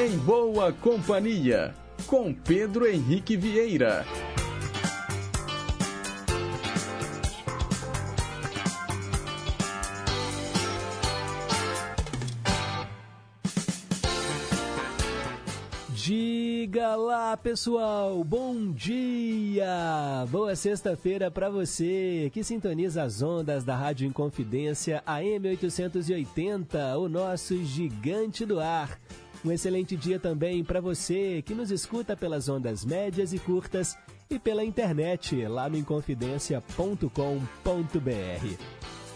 Em Boa Companhia, com Pedro Henrique Vieira. Diga lá, pessoal, bom dia! Boa sexta-feira para você que sintoniza as ondas da Rádio Inconfidência AM 880, o nosso gigante do ar. Um excelente dia também para você que nos escuta pelas ondas médias e curtas e pela internet lá no inconfidencia.com.br.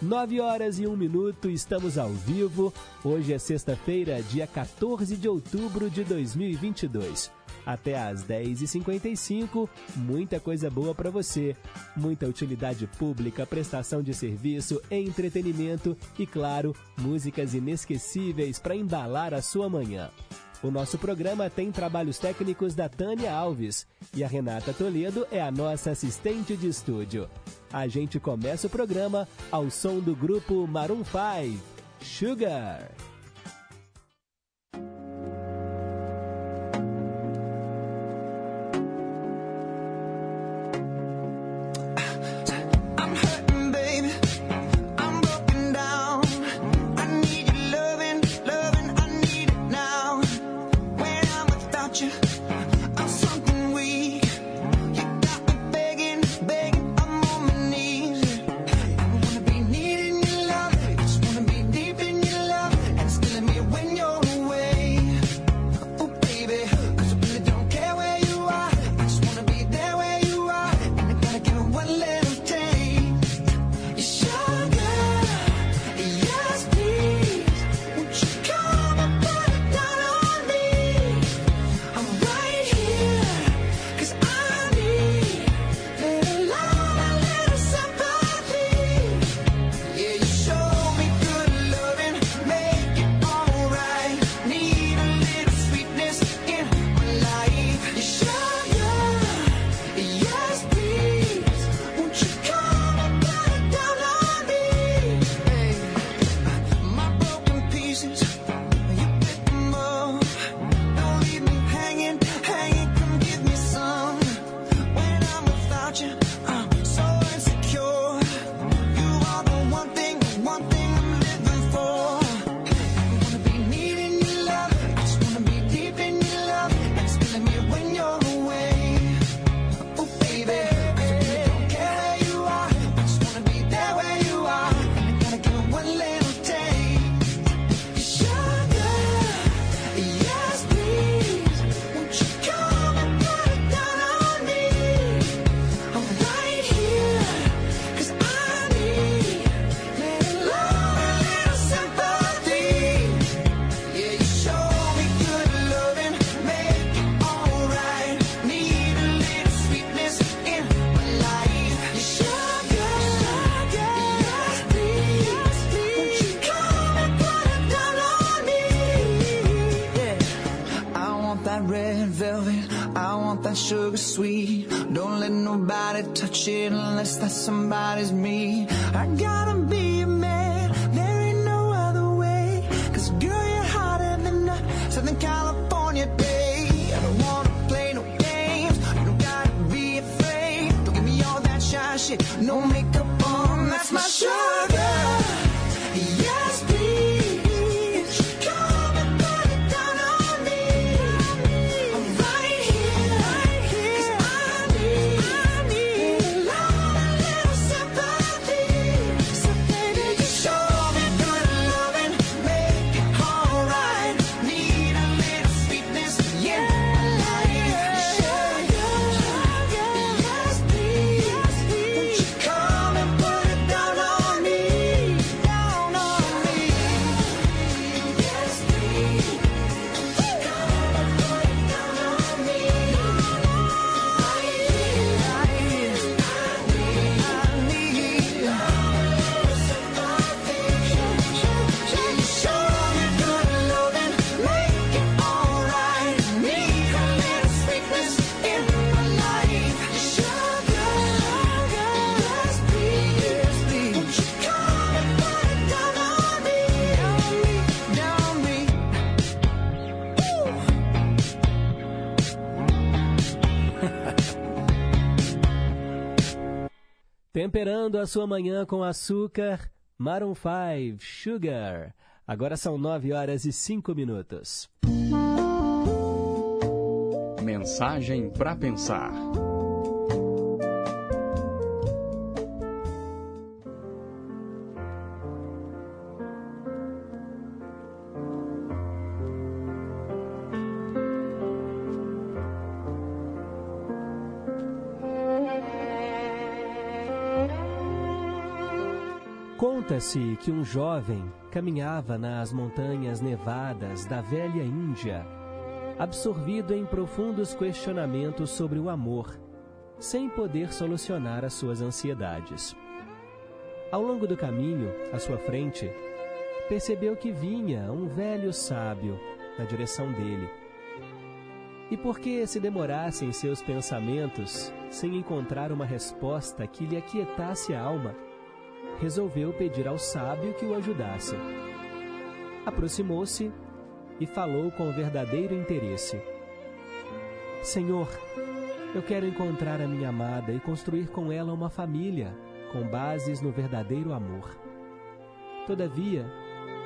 9h01, estamos ao vivo. Hoje é sexta-feira, dia 14 de outubro de 2022. Até às 10h55, muita coisa boa para você. Muita utilidade pública, prestação de serviço, entretenimento e, claro, músicas inesquecíveis para embalar a sua manhã. O nosso programa tem trabalhos técnicos da Tânia Alves e a Renata Toledo é a nossa assistente de estúdio. A gente começa o programa ao som do grupo Maroon 5, Sugar. Sugar sweet, don't let nobody touch it unless that somebody's me. I gotta be a man, there ain't no other way. Cause girl, you're hotter than a Southern California day. I don't wanna play no games, you don't gotta be afraid. Don't give me all that shy shit, no makeup on, that's my sugar. Come Temperando a sua manhã com açúcar, Maroon 5, Sugar. Agora são 9:05. Mensagem para pensar. Conta-se que um jovem caminhava nas montanhas nevadas da velha Índia, absorvido em profundos questionamentos sobre o amor, sem poder solucionar as suas ansiedades. Ao longo do caminho, à sua frente, percebeu que vinha um velho sábio na direção dele. E porque se demorasse em seus pensamentos, sem encontrar uma resposta que lhe aquietasse a alma, resolveu pedir ao sábio que o ajudasse. Aproximou-se e falou com verdadeiro interesse. Senhor, eu quero encontrar a minha amada e construir com ela uma família, com bases no verdadeiro amor. Todavia,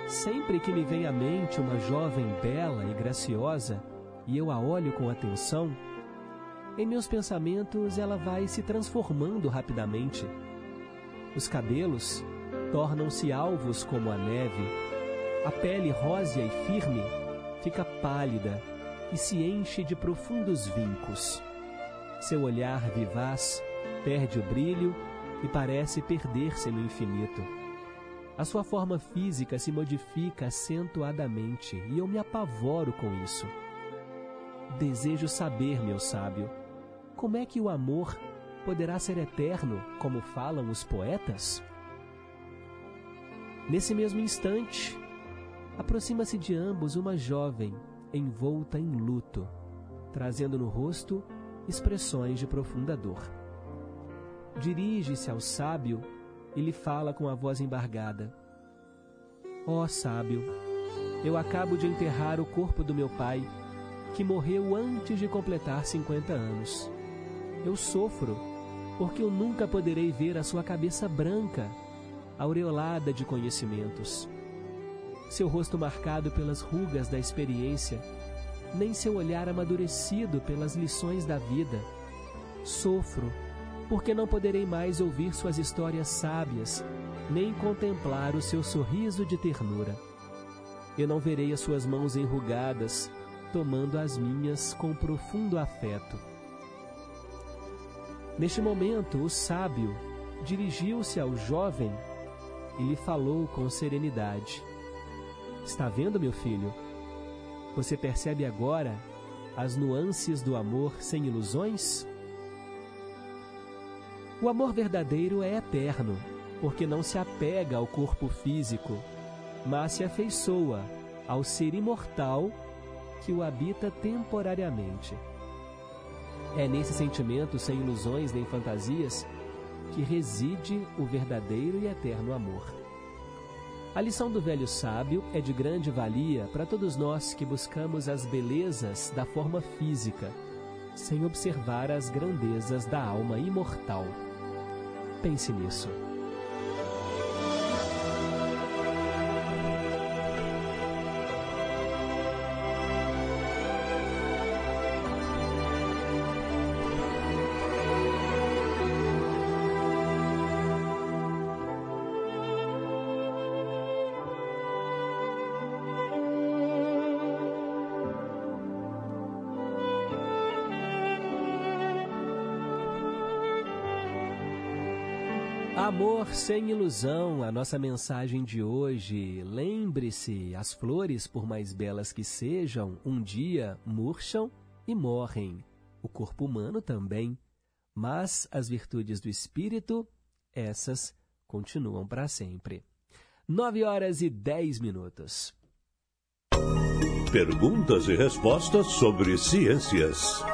sempre que me vem à mente uma jovem bela e graciosa, e eu a olho com atenção, em meus pensamentos ela vai se transformando rapidamente. Os cabelos tornam-se alvos como a neve, a pele rósea e firme fica pálida e se enche de profundos vincos. Seu olhar vivaz perde o brilho e parece perder-se no infinito. A sua forma física se modifica acentuadamente e eu me apavoro com isso. Desejo saber, meu sábio, como é que o amor poderá ser eterno, como falam os poetas? Nesse mesmo instante, aproxima-se de ambos uma jovem envolta em luto, trazendo no rosto expressões de profunda dor. Dirige-se ao sábio e lhe fala com a voz embargada. Ó sábio, eu acabo de enterrar o corpo do meu pai, que morreu antes de completar 50 anos. Eu sofro porque eu nunca poderei ver a sua cabeça branca, aureolada de conhecimentos. Seu rosto marcado pelas rugas da experiência, nem seu olhar amadurecido pelas lições da vida. Sofro, porque não poderei mais ouvir suas histórias sábias, nem contemplar o seu sorriso de ternura. Eu não verei as suas mãos enrugadas, tomando as minhas com profundo afeto. Neste momento, o sábio dirigiu-se ao jovem e lhe falou com serenidade. Está vendo, meu filho? Você percebe agora as nuances do amor sem ilusões? O amor verdadeiro é eterno, porque não se apega ao corpo físico, mas se afeiçoa ao ser imortal que o habita temporariamente. É nesse sentimento, sem ilusões nem fantasias, que reside o verdadeiro e eterno amor. A lição do velho sábio é de grande valia para todos nós que buscamos as belezas da forma física, sem observar as grandezas da alma imortal. Pense nisso. Amor sem ilusão, a nossa mensagem de hoje. Lembre-se, as flores, por mais belas que sejam, um dia murcham e morrem. O corpo humano também. Mas as virtudes do espírito, essas continuam para sempre. 9:10. Perguntas e respostas sobre ciências.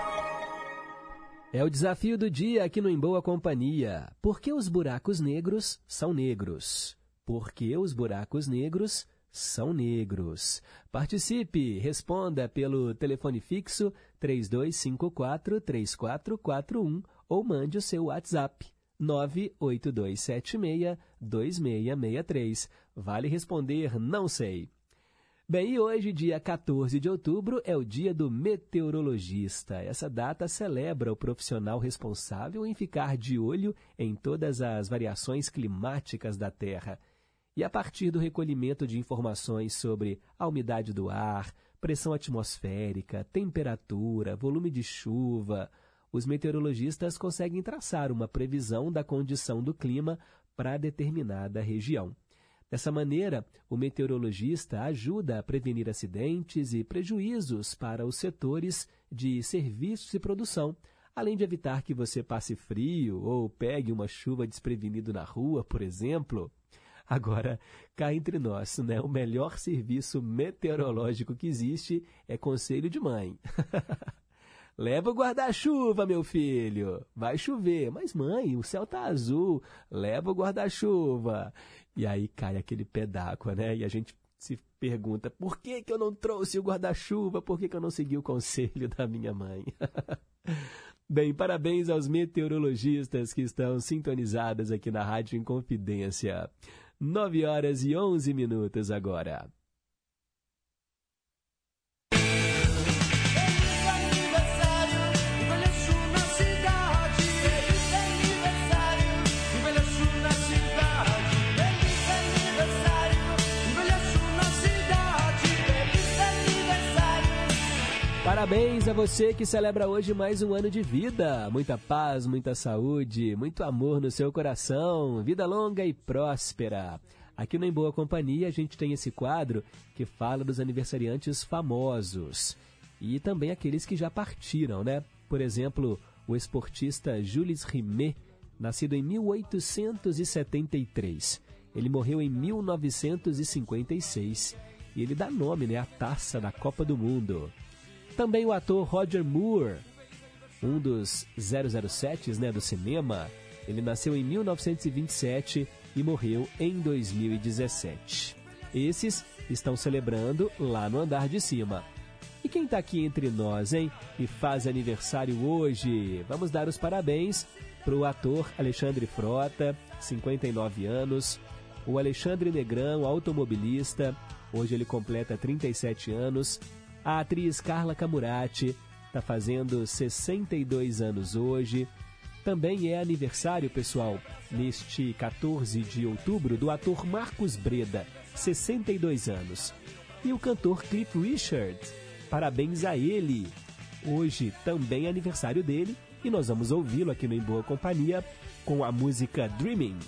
É o desafio do dia aqui no Em Boa Companhia. Por que os buracos negros são negros? Por que os buracos negros são negros? Participe, responda pelo telefone fixo 3254-3441 ou mande o seu WhatsApp 98276-2663. Vale responder, não sei. Bem, e hoje, dia 14 de outubro, é o dia do meteorologista. Essa data celebra o profissional responsável em ficar de olho em todas as variações climáticas da Terra. E a partir do recolhimento de informações sobre a umidade do ar, pressão atmosférica, temperatura, volume de chuva, os meteorologistas conseguem traçar uma previsão da condição do clima para determinada região. Dessa maneira, o meteorologista ajuda a prevenir acidentes e prejuízos para os setores de serviços e produção, além de evitar que você passe frio ou pegue uma chuva desprevenido na rua, por exemplo. Agora, cá entre nós, né? O melhor serviço meteorológico que existe é conselho de mãe. Leva o guarda-chuva, meu filho. Vai chover. Mas, mãe, o céu tá azul. Leva o guarda-chuva. E aí cai aquele pé d'água, né? E a gente se pergunta, por que que eu não trouxe o guarda-chuva? Por que que eu não segui o conselho da minha mãe? Bem, parabéns aos meteorologistas que estão sintonizados aqui na Rádio Inconfidência. 9h11 agora. Parabéns a você que celebra hoje mais um ano de vida. Muita paz, muita saúde, muito amor no seu coração. Vida longa e próspera. Aqui no Em Boa Companhia a gente tem esse quadro que fala dos aniversariantes famosos. E também aqueles que já partiram, né? Por exemplo, o esportista Jules Rimet, nascido em 1873. Ele morreu em 1956 e ele dá nome, né, à taça da Copa do Mundo. Também o ator Roger Moore, um dos 007s, né, do cinema. Ele nasceu em 1927 e morreu em 2017. Esses estão celebrando lá no andar de cima. E quem está aqui entre nós, hein? E faz aniversário hoje. Vamos dar os parabéns para o ator Alexandre Frota, 59 anos. O Alexandre Negrão, automobilista. Hoje ele completa 37 anos. A atriz Carla Camurati está fazendo 62 anos hoje. Também é aniversário, pessoal, neste 14 de outubro, do ator Marcos Breda, 62 anos. E o cantor Cliff Richard, parabéns a ele. Hoje também é aniversário dele e nós vamos ouvi-lo aqui no Em Boa Companhia com a música Dreaming.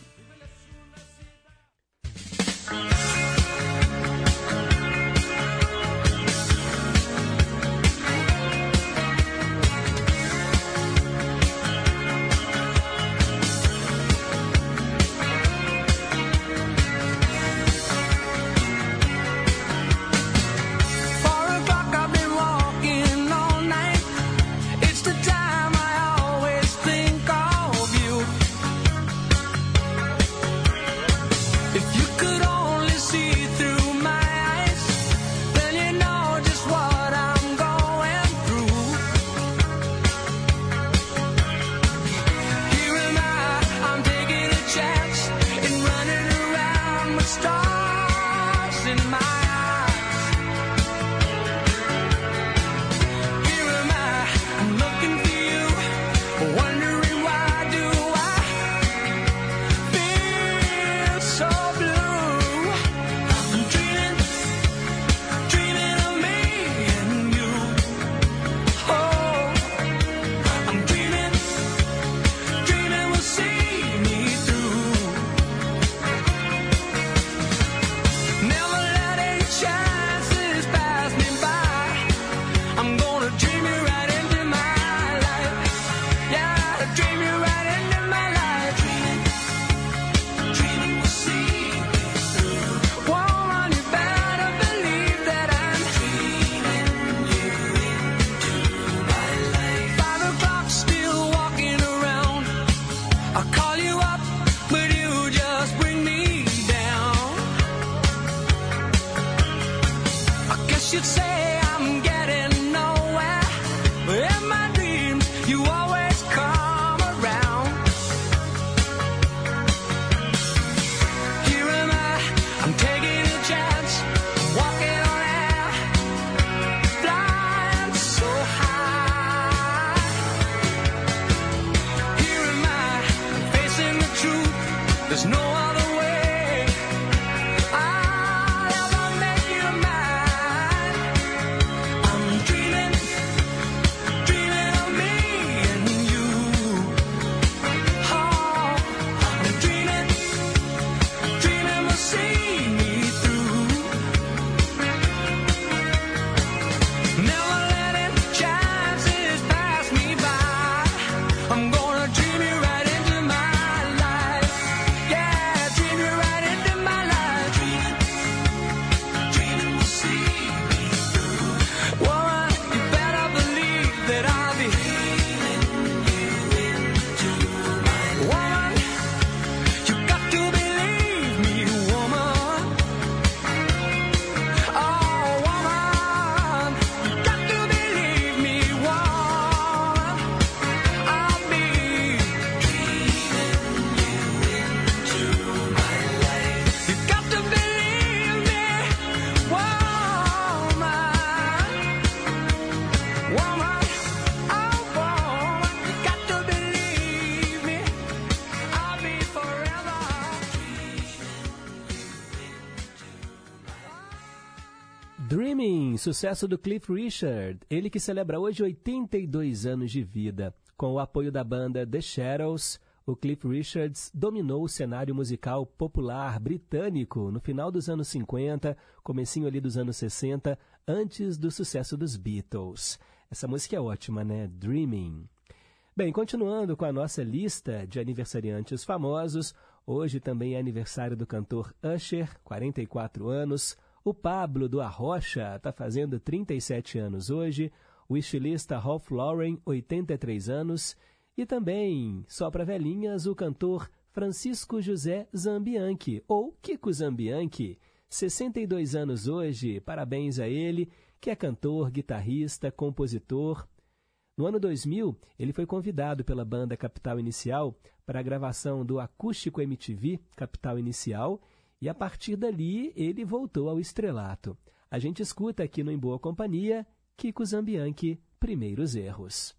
Sucesso do Cliff Richard, ele que celebra hoje 82 anos de vida. Com o apoio da banda The Shadows, o Cliff Richards dominou o cenário musical popular britânico no final dos anos 50, comecinho ali dos anos 60, antes do sucesso dos Beatles. Essa música é ótima, né? Dreaming. Bem, continuando com a nossa lista de aniversariantes famosos, hoje também é aniversário do cantor Usher, 44 anos, o Pablo do Arrocha está fazendo 37 anos hoje, o estilista Ralph Lauren, 83 anos, e também, só para velhinhas, o cantor Francisco José Zambianchi, ou Kiko Zambianchi, 62 anos hoje, parabéns a ele, que é cantor, guitarrista, compositor. No ano 2000, ele foi convidado pela banda Capital Inicial para a gravação do acústico MTV Capital Inicial, e a partir dali, ele voltou ao estrelato. A gente escuta aqui no Em Boa Companhia, Kiko Zambianchi, Primeiros Erros.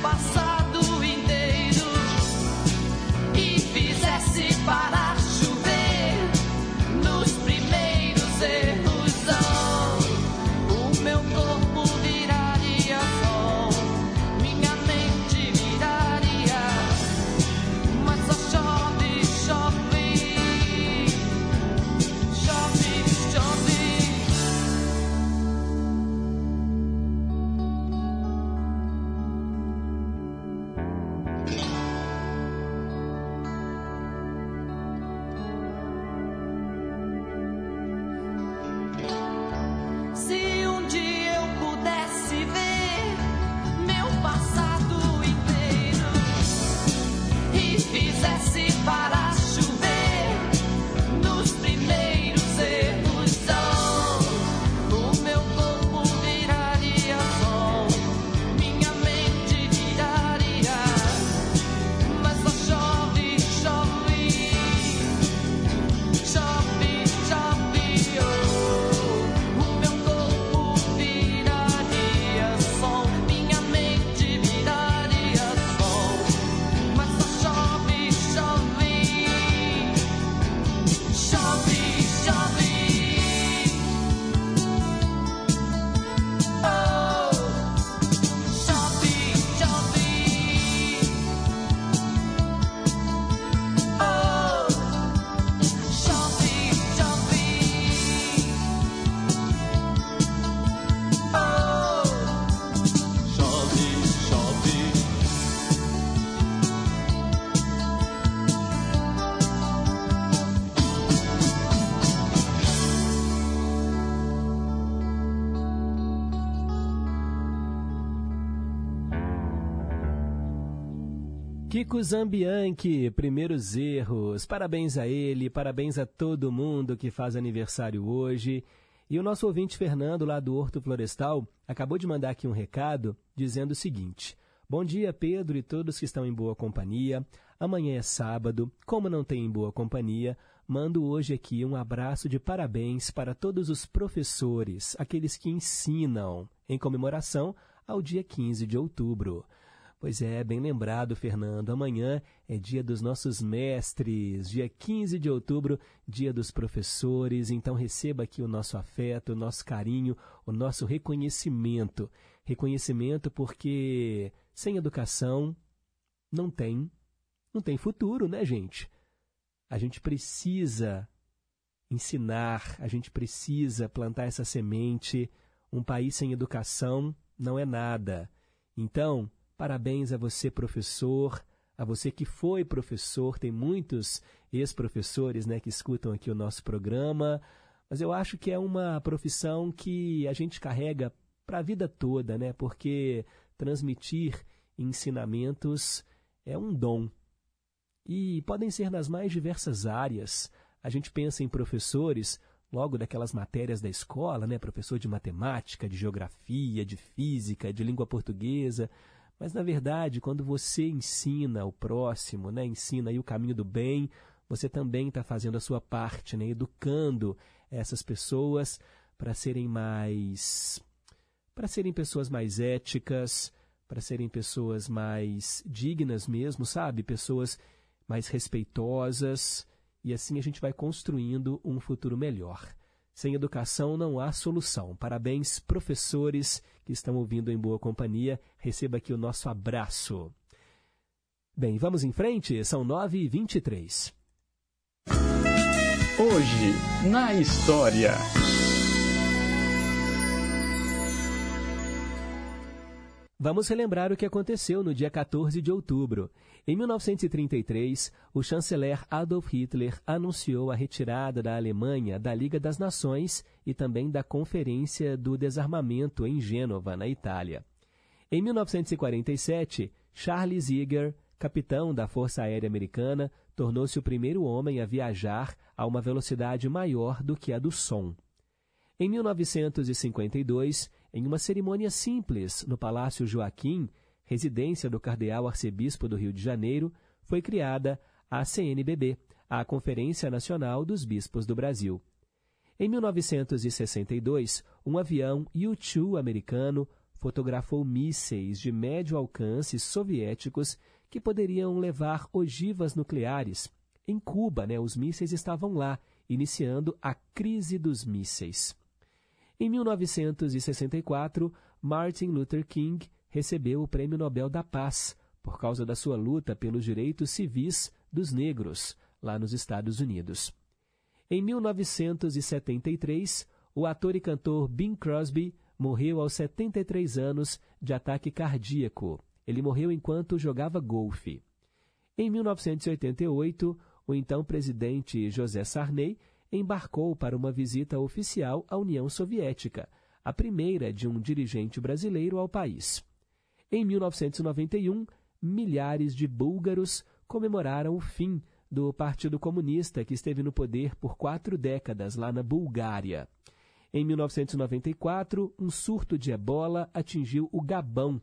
Passado inteiro e fizesse parte. Kiko Zambianchi, primeiros erros. Parabéns a ele, parabéns a todo mundo que faz aniversário hoje. E o nosso ouvinte Fernando, lá do Horto Florestal, acabou de mandar aqui um recado dizendo o seguinte: bom dia, Pedro, e todos que estão em boa companhia. Amanhã é sábado, como não tem em boa companhia, mando hoje aqui um abraço de parabéns para todos os professores, aqueles que ensinam, em comemoração ao dia 15 de outubro. Pois é, bem lembrado, Fernando, amanhã é dia dos nossos mestres, dia 15 de outubro, dia dos professores, então receba aqui o nosso afeto, o nosso carinho, o nosso reconhecimento. Reconhecimento porque sem educação não tem futuro, né, gente? A gente precisa ensinar, a gente precisa plantar essa semente. Um país sem educação não é nada. Então, parabéns a você, professor, a você que foi professor. Tem muitos ex-professores, né, que escutam aqui o nosso programa, mas eu acho que é uma profissão que a gente carrega para a vida toda, né, porque transmitir ensinamentos é um dom. E podem ser nas mais diversas áreas. A gente pensa em professores logo daquelas matérias da escola, né, professor de matemática, de geografia, de física, de língua portuguesa. Mas, na verdade, quando você ensina o próximo, né, ensina aí o caminho do bem, você também está fazendo a sua parte, né, educando essas pessoas para serem pessoas mais éticas, para serem pessoas mais dignas mesmo, sabe? Pessoas mais respeitosas. E assim a gente vai construindo um futuro melhor. Sem educação não há solução. Parabéns, professores que estão ouvindo em boa companhia. Receba aqui o nosso abraço. Bem, vamos em frente? São 9h23. Hoje, na História. Vamos relembrar o que aconteceu no dia 14 de outubro. Em 1933, o chanceler Adolf Hitler anunciou a retirada da Alemanha da Liga das Nações e também da Conferência do Desarmamento em Gênova, na Itália. Em 1947, Charles Yeager, capitão da Força Aérea Americana, tornou-se o primeiro homem a viajar a uma velocidade maior do que a do som. Em 1952, em uma cerimônia simples no Palácio Joaquim, residência do cardeal arcebispo do Rio de Janeiro, foi criada a CNBB, a Conferência Nacional dos Bispos do Brasil. Em 1962, um avião U-2 americano fotografou mísseis de médio alcance soviéticos que poderiam levar ogivas nucleares. Em Cuba, né, os mísseis estavam lá, iniciando a crise dos mísseis. Em 1964, Martin Luther King recebeu o Prêmio Nobel da Paz por causa da sua luta pelos direitos civis dos negros, lá nos Estados Unidos. Em 1973, o ator e cantor Bing Crosby morreu aos 73 anos de ataque cardíaco. Ele morreu enquanto jogava golfe. Em 1988, o então presidente José Sarney embarcou para uma visita oficial à União Soviética, a primeira de um dirigente brasileiro ao país. Em 1991, milhares de búlgaros comemoraram o fim do Partido Comunista, que esteve no poder por 4 décadas lá na Bulgária. Em 1994, um surto de ebola atingiu o Gabão.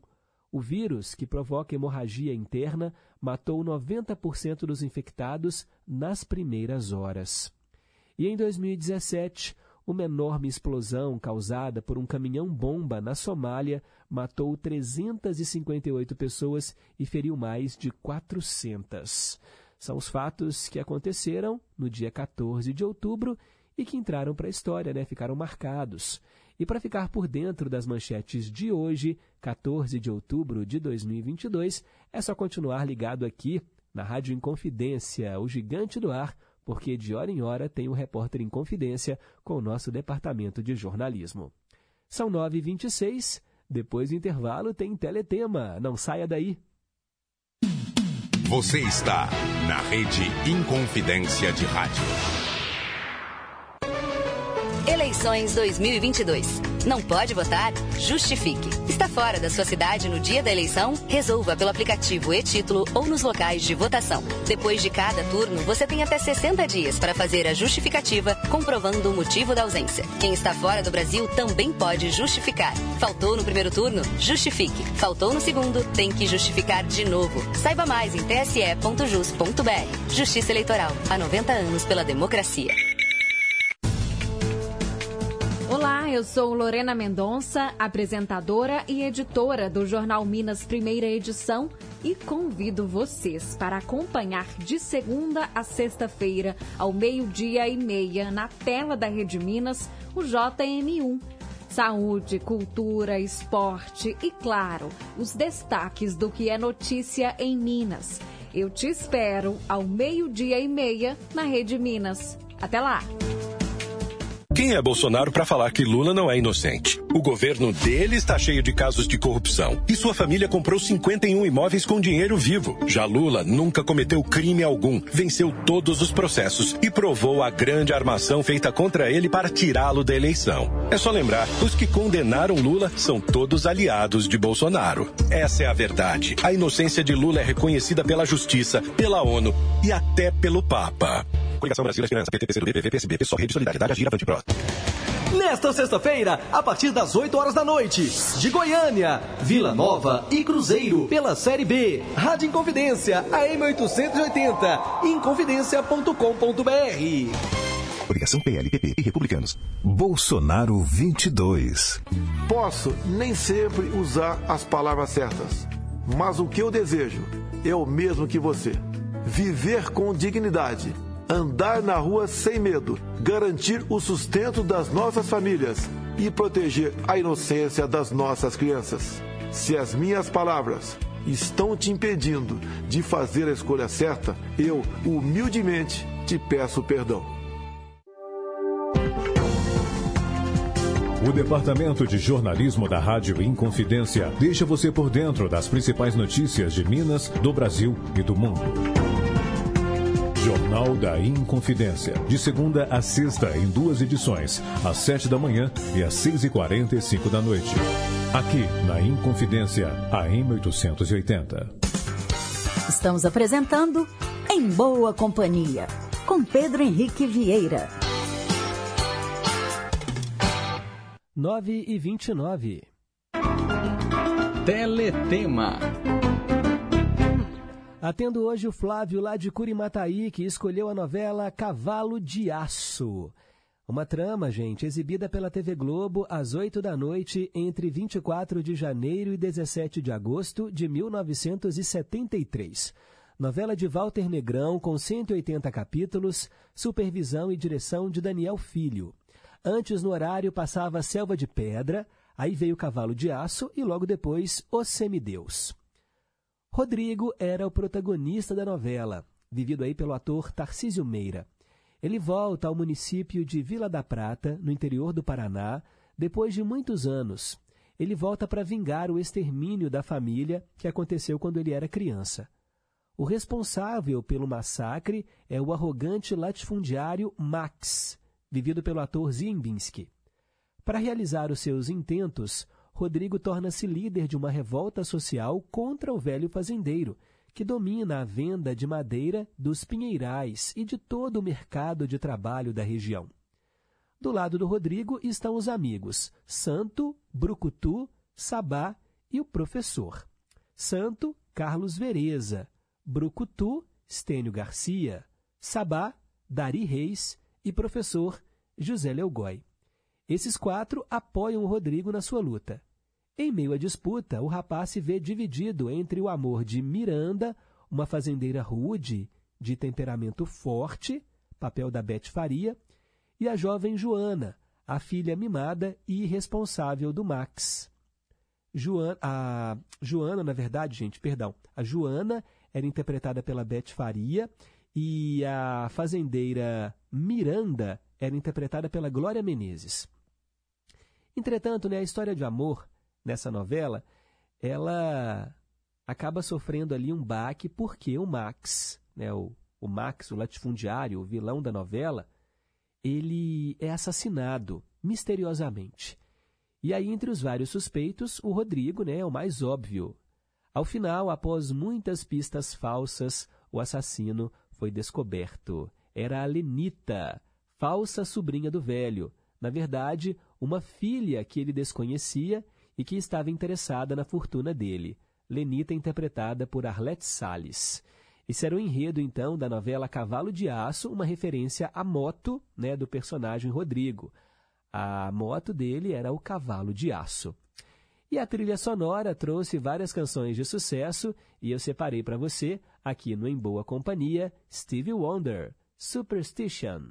O vírus, que provoca hemorragia interna, matou 90% dos infectados nas primeiras horas. E em 2017, uma enorme explosão causada por um caminhão-bomba na Somália matou 358 pessoas e feriu mais de 400. São os fatos que aconteceram no dia 14 de outubro e que entraram para a história, né? Ficaram marcados. E para ficar por dentro das manchetes de hoje, 14 de outubro de 2022, é só continuar ligado aqui na Rádio Inconfidência, o gigante do ar, porque de hora em hora tem o Repórter em Confidência com o nosso Departamento de Jornalismo. São 9h26, depois do intervalo tem Teletema. Não saia daí! Você está na Rede Inconfidência de Rádio. Eleições 2022. Não pode votar? Justifique. Está fora da sua cidade no dia da eleição? Resolva pelo aplicativo e-Título ou nos locais de votação. Depois de cada turno, você tem até 60 dias para fazer a justificativa, comprovando o motivo da ausência. Quem está fora do Brasil também pode justificar. Faltou no primeiro turno? Justifique. Faltou no segundo? Tem que justificar de novo. Saiba mais em tse.jus.br. Justiça Eleitoral. Há 90 anos pela democracia. Olá, eu sou Lorena Mendonça, apresentadora e editora do Jornal Minas Primeira Edição, e convido vocês para acompanhar de segunda a sexta-feira, ao 12:30, na tela da Rede Minas, o JM1. Saúde, cultura, esporte e, claro, os destaques do que é notícia em Minas. Eu te espero ao 12:30 na Rede Minas. Até lá! Quem é Bolsonaro para falar que Lula não é inocente? O governo dele está cheio de casos de corrupção e sua família comprou 51 imóveis com dinheiro vivo. Já Lula nunca cometeu crime algum, venceu todos os processos e provou a grande armação feita contra ele para tirá-lo da eleição. É só lembrar, os que condenaram Lula são todos aliados de Bolsonaro. Essa é a verdade. A inocência de Lula é reconhecida pela Justiça, pela ONU e até pelo Papa. Coligação Brasil, Esperança, PT, PCdoB, PP, PSB, PSOL, Rede Solidariedade, Agir, Avante, Pró. Nesta sexta-feira, a partir das 8 horas da noite, de Goiânia, Vila Nova e Cruzeiro, pela Série B, Rádio Inconfidência, AM 880, inconfidência.com.br. Coligação PL, PP e Republicanos. Bolsonaro 22. Posso nem sempre usar as palavras certas, mas o que eu desejo é o mesmo que você. Viver com dignidade. Andar na rua sem medo, garantir o sustento das nossas famílias e proteger a inocência das nossas crianças. Se as minhas palavras estão te impedindo de fazer a escolha certa, eu humildemente te peço perdão. O Departamento de Jornalismo da Rádio Inconfidência deixa você por dentro das principais notícias de Minas, do Brasil e do mundo. Jornal da Inconfidência, de segunda a sexta, em duas edições, às 7h e às 18h45. Aqui, na Inconfidência, AM 880. Estamos apresentando Em Boa Companhia, com Pedro Henrique Vieira. 9h29. Teletema. Atendo hoje o Flávio, lá de Curimataí, que escolheu a novela Cavalo de Aço. Uma trama, gente, exibida pela TV Globo às 20h, entre 24 de janeiro e 17 de agosto de 1973. Novela de Walter Negrão, com 180 capítulos, supervisão e direção de Daniel Filho. Antes, no horário, passava Selva de Pedra, aí veio Cavalo de Aço e logo depois O Semideus. Rodrigo era o protagonista da novela, vivido aí pelo ator Tarcísio Meira. Ele volta ao município de Vila da Prata, no interior do Paraná, depois de muitos anos. Ele volta para vingar o extermínio da família que aconteceu quando ele era criança. O responsável pelo massacre é o arrogante latifundiário Max, vivido pelo ator Ziembinski. Para realizar os seus intentos, Rodrigo torna-se líder de uma revolta social contra o velho fazendeiro, que domina a venda de madeira dos pinheirais e de todo o mercado de trabalho da região. Do lado do Rodrigo estão os amigos Santo, Brucutu, Sabá e o professor. Santo, Carlos Vereza. Brucutu, Stênio Garcia. Sabá, Dari Reis. E professor, José Leogói. Esses quatro apoiam o Rodrigo na sua luta. Em meio à disputa, o rapaz se vê dividido entre o amor de Miranda, uma fazendeira rude, de temperamento forte, papel da Beth Faria, e a jovem Joana, a filha mimada e irresponsável do Max. A Joana era interpretada pela Beth Faria e a fazendeira Miranda era interpretada pela Glória Menezes. Entretanto, a história de amor nessa novela, ela acaba sofrendo ali um baque porque o Max, o latifundiário, o vilão da novela, ele é assassinado misteriosamente. E aí, entre os vários suspeitos, o Rodrigo, né, é o mais óbvio. Ao final, após muitas pistas falsas, o assassino foi descoberto. Era a Lenita, falsa sobrinha do velho. Na verdade, uma filha que ele desconhecia e que estava interessada na fortuna dele. Lenita, interpretada por Arlete Salles. Esse era o enredo, então, da novela Cavalo de Aço, uma referência à moto, né, do personagem Rodrigo. A moto dele era o Cavalo de Aço. E a trilha sonora trouxe várias canções de sucesso, e eu separei para você, aqui no Em Boa Companhia, Stevie Wonder, Superstition.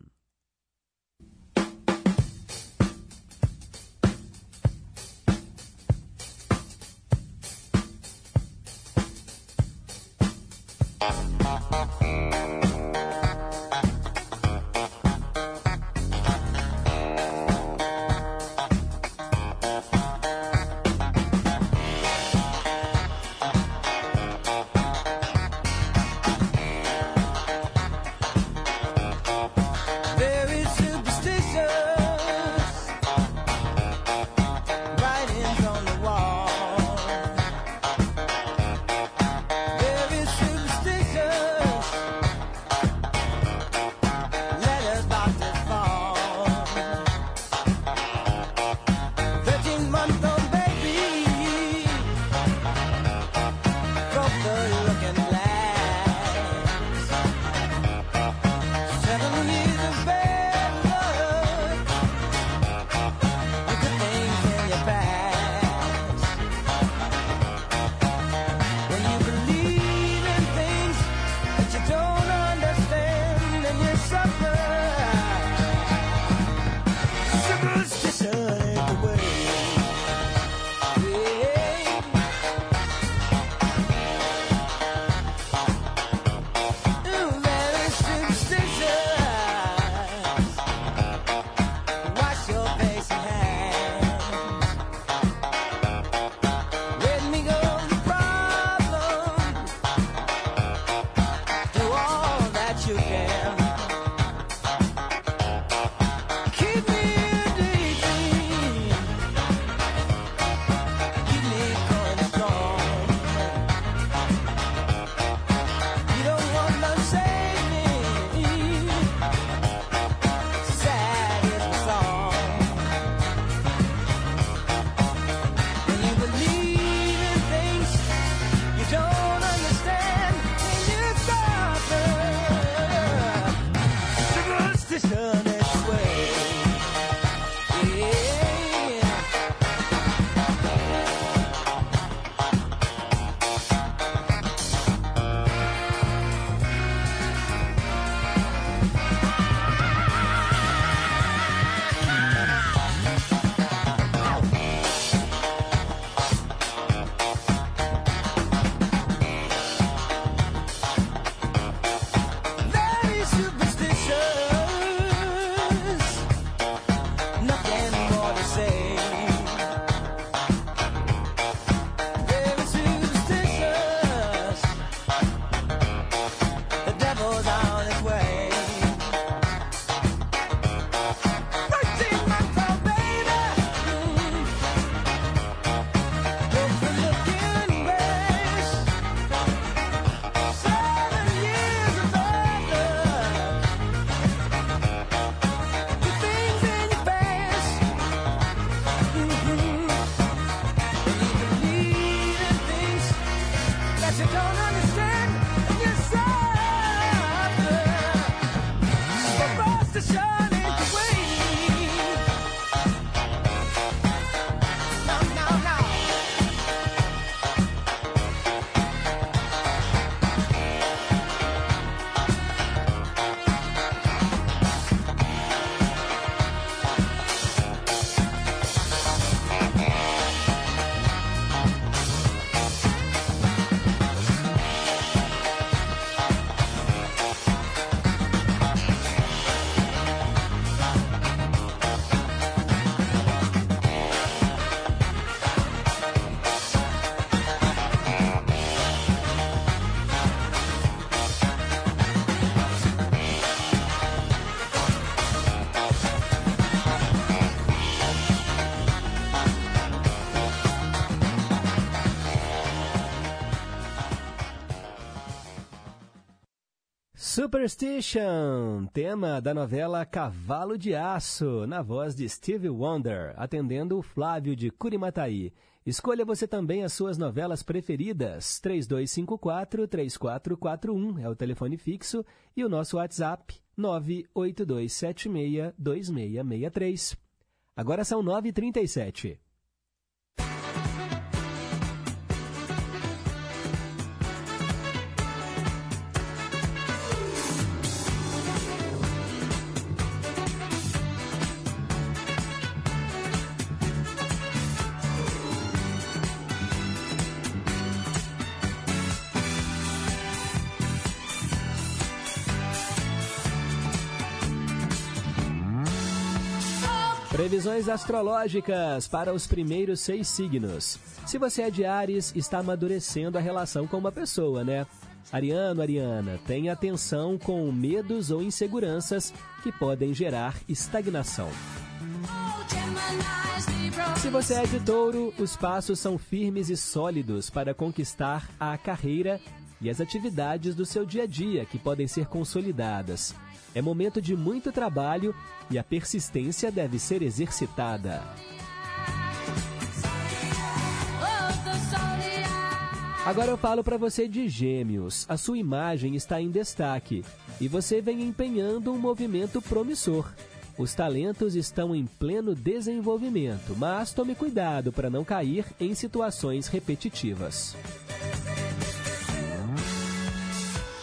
Superstition, tema da novela Cavalo de Aço, na voz de Stevie Wonder, atendendo o Flávio de Curimataí. Escolha você também as suas novelas preferidas, 3254-3441 é o telefone fixo e o nosso WhatsApp 982762663. Agora são 9h37. Previsões astrológicas para os primeiros 6 signos. Se você é de Áries, está amadurecendo a relação com uma pessoa, né? Ariano, Ariana, tenha atenção com medos ou inseguranças que podem gerar estagnação. Se você é de Touro, os passos são firmes e sólidos para conquistar a carreira e as atividades do seu dia a dia que podem ser consolidadas. É momento de muito trabalho e a persistência deve ser exercitada. Agora eu falo para você de Gêmeos. A sua imagem está em destaque e você vem empenhando um movimento promissor. Os talentos estão em pleno desenvolvimento, mas tome cuidado para não cair em situações repetitivas.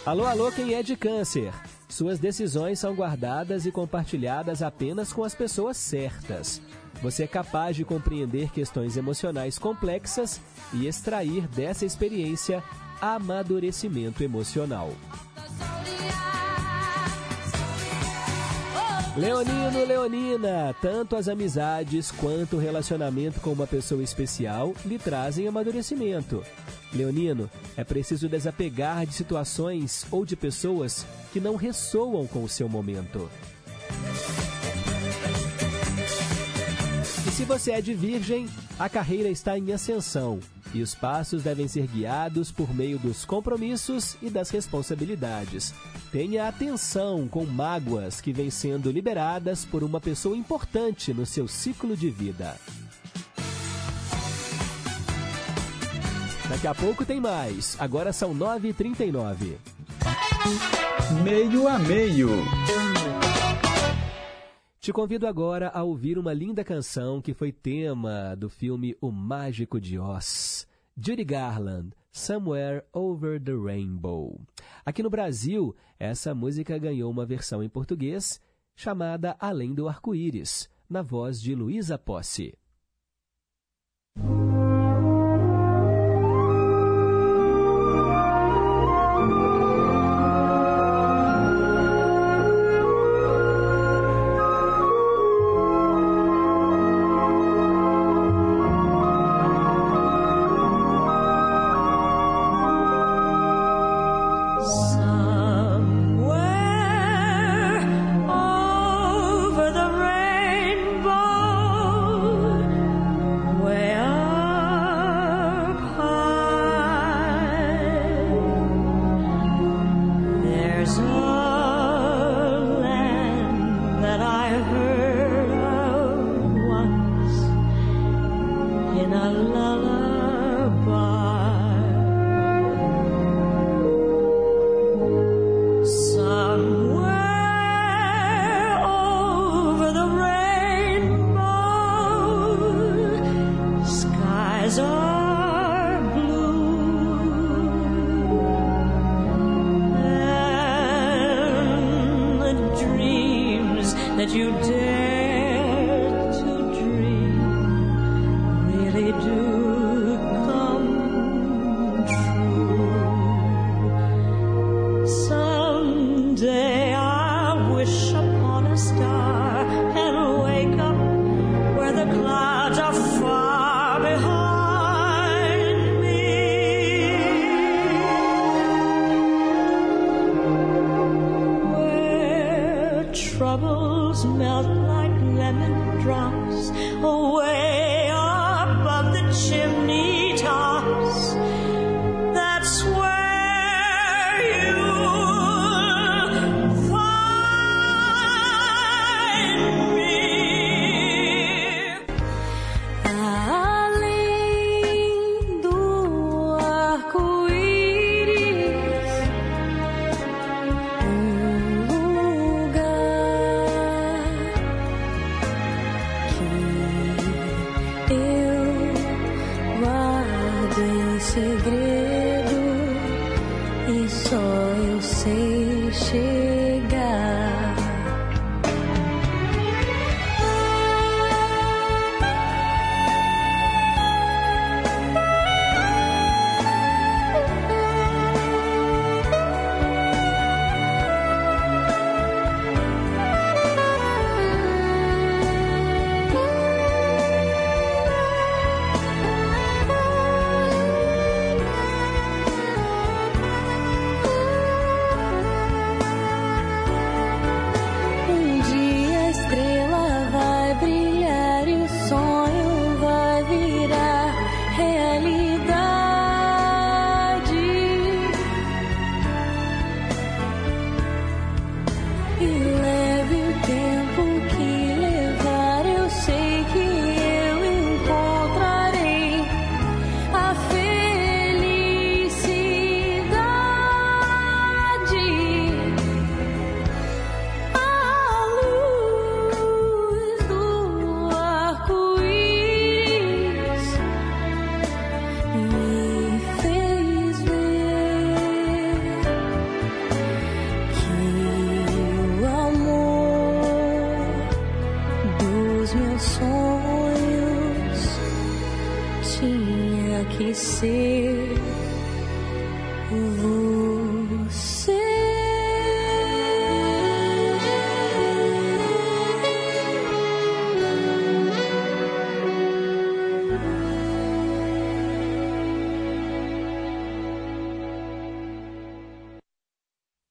Alô, alô, quem é de Câncer? Suas decisões são guardadas e compartilhadas apenas com as pessoas certas. Você é capaz de compreender questões emocionais complexas e extrair dessa experiência amadurecimento emocional. Leonino, Leonina, tanto as amizades quanto o relacionamento com uma pessoa especial lhe trazem amadurecimento. Leonino, é preciso desapegar de situações ou de pessoas que não ressoam com o seu momento. E se você é de Virgem, a carreira está em ascensão e os passos devem ser guiados por meio dos compromissos e das responsabilidades. Tenha atenção com mágoas que vêm sendo liberadas por uma pessoa importante no seu ciclo de vida. Daqui a pouco tem mais. Agora são 9h39. Meio a meio. Te convido agora a ouvir uma linda canção que foi tema do filme O Mágico de Oz. Judy Garland, Somewhere Over the Rainbow. Aqui no Brasil, essa música ganhou uma versão em português chamada Além do Arco-Íris, na voz de Luísa Posse. Over the rainbow, where e só eu sei chegar.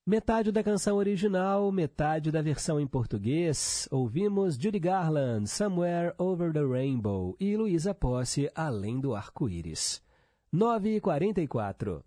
Metade da canção original, metade da versão em português, ouvimos Judy Garland, Somewhere Over the Rainbow, e Luísa Posse, Além do Arco-Íris. 9h44.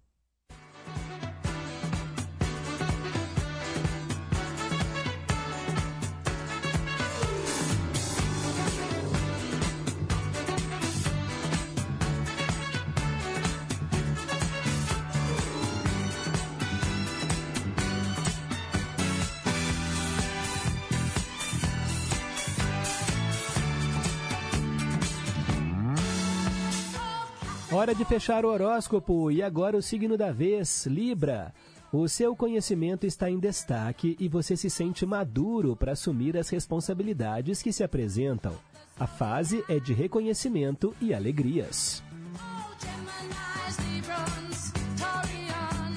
Hora de fechar o horóscopo e agora o signo da vez, Libra. O seu conhecimento está em destaque e você se sente maduro para assumir as responsabilidades que se apresentam. A fase é de reconhecimento e alegrias.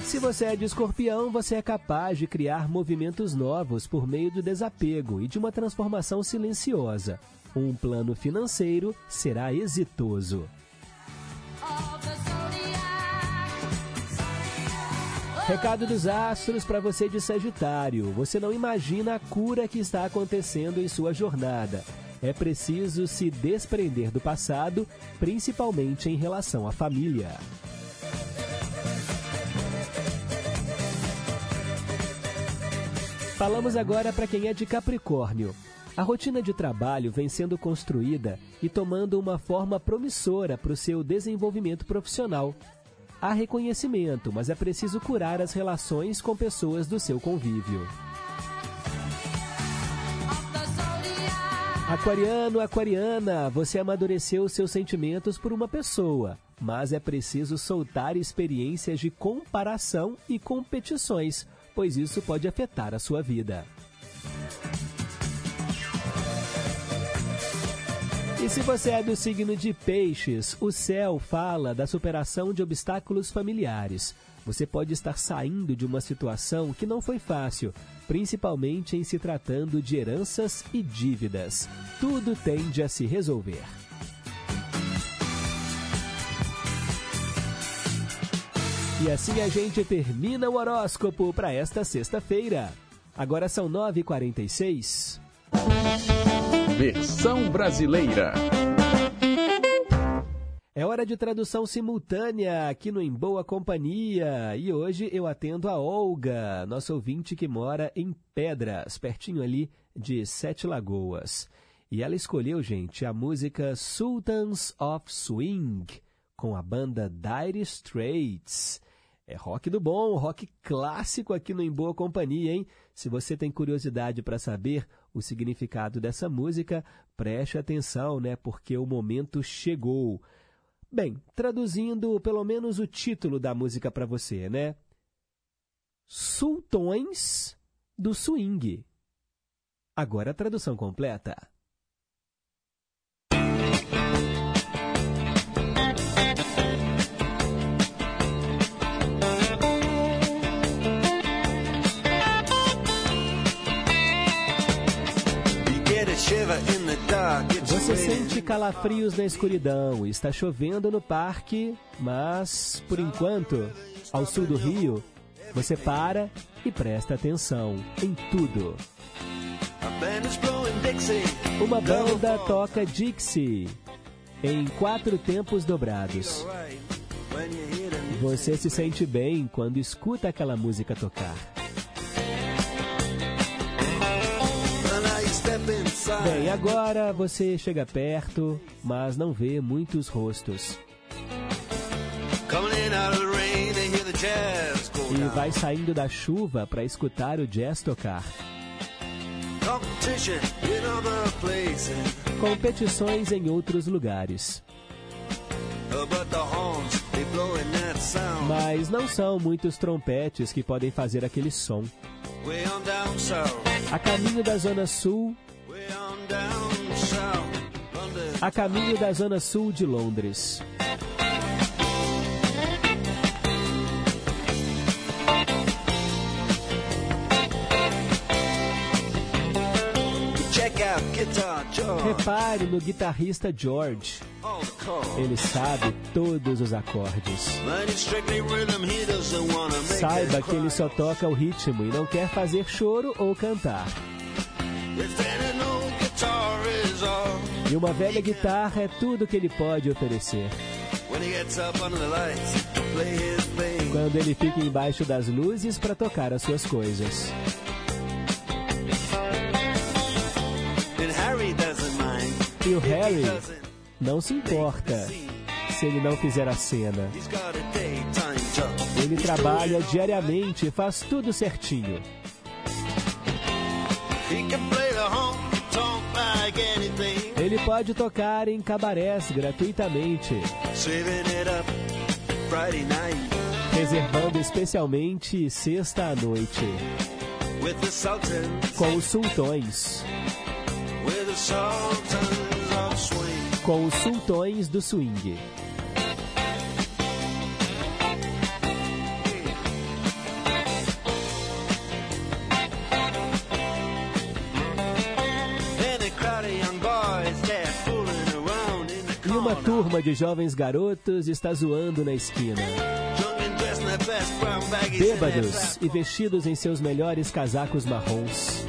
Se você é de Escorpião, você é capaz de criar movimentos novos por meio do desapego e de uma transformação silenciosa. Um plano financeiro será exitoso. Recado dos astros para você de Sagitário. Você não imagina a cura que está acontecendo em sua jornada. É preciso se desprender do passado, principalmente em relação à família. Falamos agora para quem é de Capricórnio. A rotina de trabalho vem sendo construída e tomando uma forma promissora para o seu desenvolvimento profissional. Há reconhecimento, mas é preciso curar as relações com pessoas do seu convívio. Aquariano, aquariana, você amadureceu seus sentimentos por uma pessoa, mas é preciso soltar experiências de comparação e competições, pois isso pode afetar a sua vida. E se você é do signo de Peixes, o céu fala da superação de obstáculos familiares. Você pode estar saindo de uma situação que não foi fácil, principalmente em se tratando de heranças e dívidas. Tudo tende a se resolver. E assim a gente termina o horóscopo para esta sexta-feira. Agora são 9h46. Versão brasileira. É hora de tradução simultânea aqui no Em Boa Companhia. E hoje eu atendo a Olga, nossa ouvinte que mora em Pedras, pertinho ali de Sete Lagoas. E ela escolheu, gente, a música Sultans of Swing, com a banda Dire Straits. É rock do bom, rock clássico aqui no Em Boa Companhia, hein? Se você tem curiosidade para saber o significado dessa música, preste atenção, né? Porque o momento chegou. Bem, traduzindo pelo menos o título da música para você, né? Sultões do Swing. Agora a tradução completa. Você sente calafrios na escuridão, está chovendo no parque, mas, por enquanto, ao sul do Rio, você para e presta atenção em tudo. Uma banda toca Dixie em 4 tempos dobrados. Você se sente bem quando escuta aquela música tocar. Bem, agora você chega perto, mas não vê muitos rostos. E vai saindo da chuva para escutar o jazz tocar. Competições em outros lugares. Mas não são muitos trompetes que podem fazer aquele som. A caminho da Zona Sul. A caminho da Zona Sul de Londres. Repare no guitarrista George. Ele sabe todos os acordes. Saiba que ele só toca o ritmo e não quer fazer choro ou cantar. E uma velha guitarra é tudo que ele pode oferecer. Quando ele fica embaixo das luzes para tocar as suas coisas. E o Harry não se importa se ele não fizer a cena. Ele trabalha diariamente e faz tudo certinho. Ele pode tocar em cabarés gratuitamente, reservando especialmente sexta à noite, com os Sultões. Com os Sultões do Swing. E uma turma de jovens garotos está zoando na esquina. Bêbados e vestidos em seus melhores casacos marrons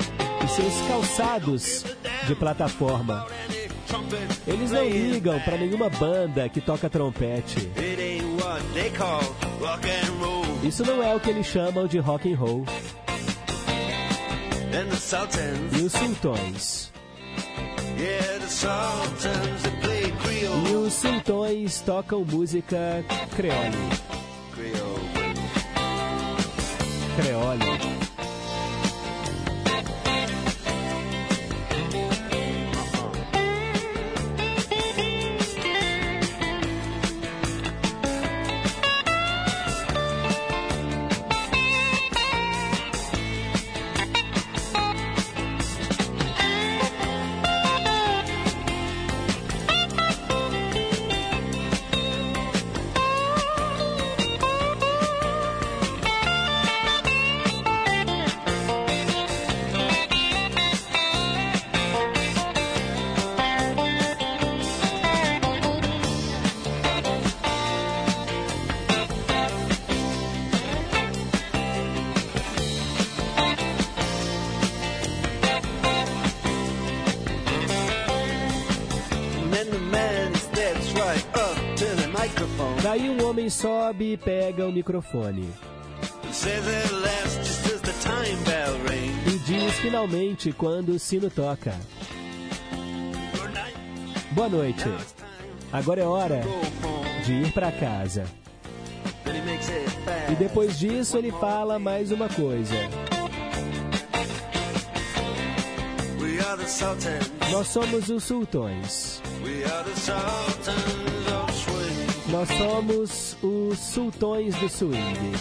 e seus calçados de plataforma. Eles não ligam para nenhuma banda que toca trompete. Isso não é o que eles chamam de rock and roll. E os Sultões. E os Sultões tocam música creole. Daí um homem sobe e pega o microfone e diz finalmente quando o sino toca: boa noite, agora é hora de ir para casa. E depois disso ele fala mais uma coisa: nós somos os Sultões. Nós somos os Sultões do Swing.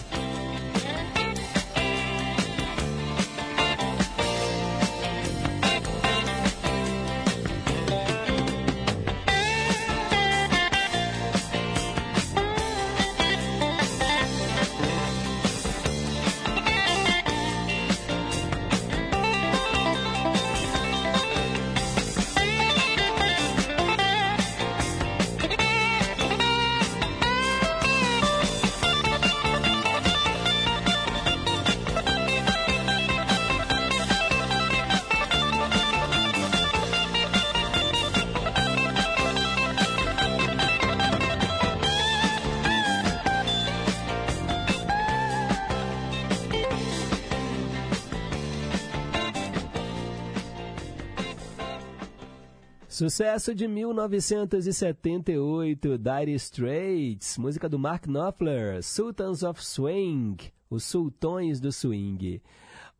Sucesso de 1978, Dire Straits, música do Mark Knopfler, Sultans of Swing, os Sultões do Swing.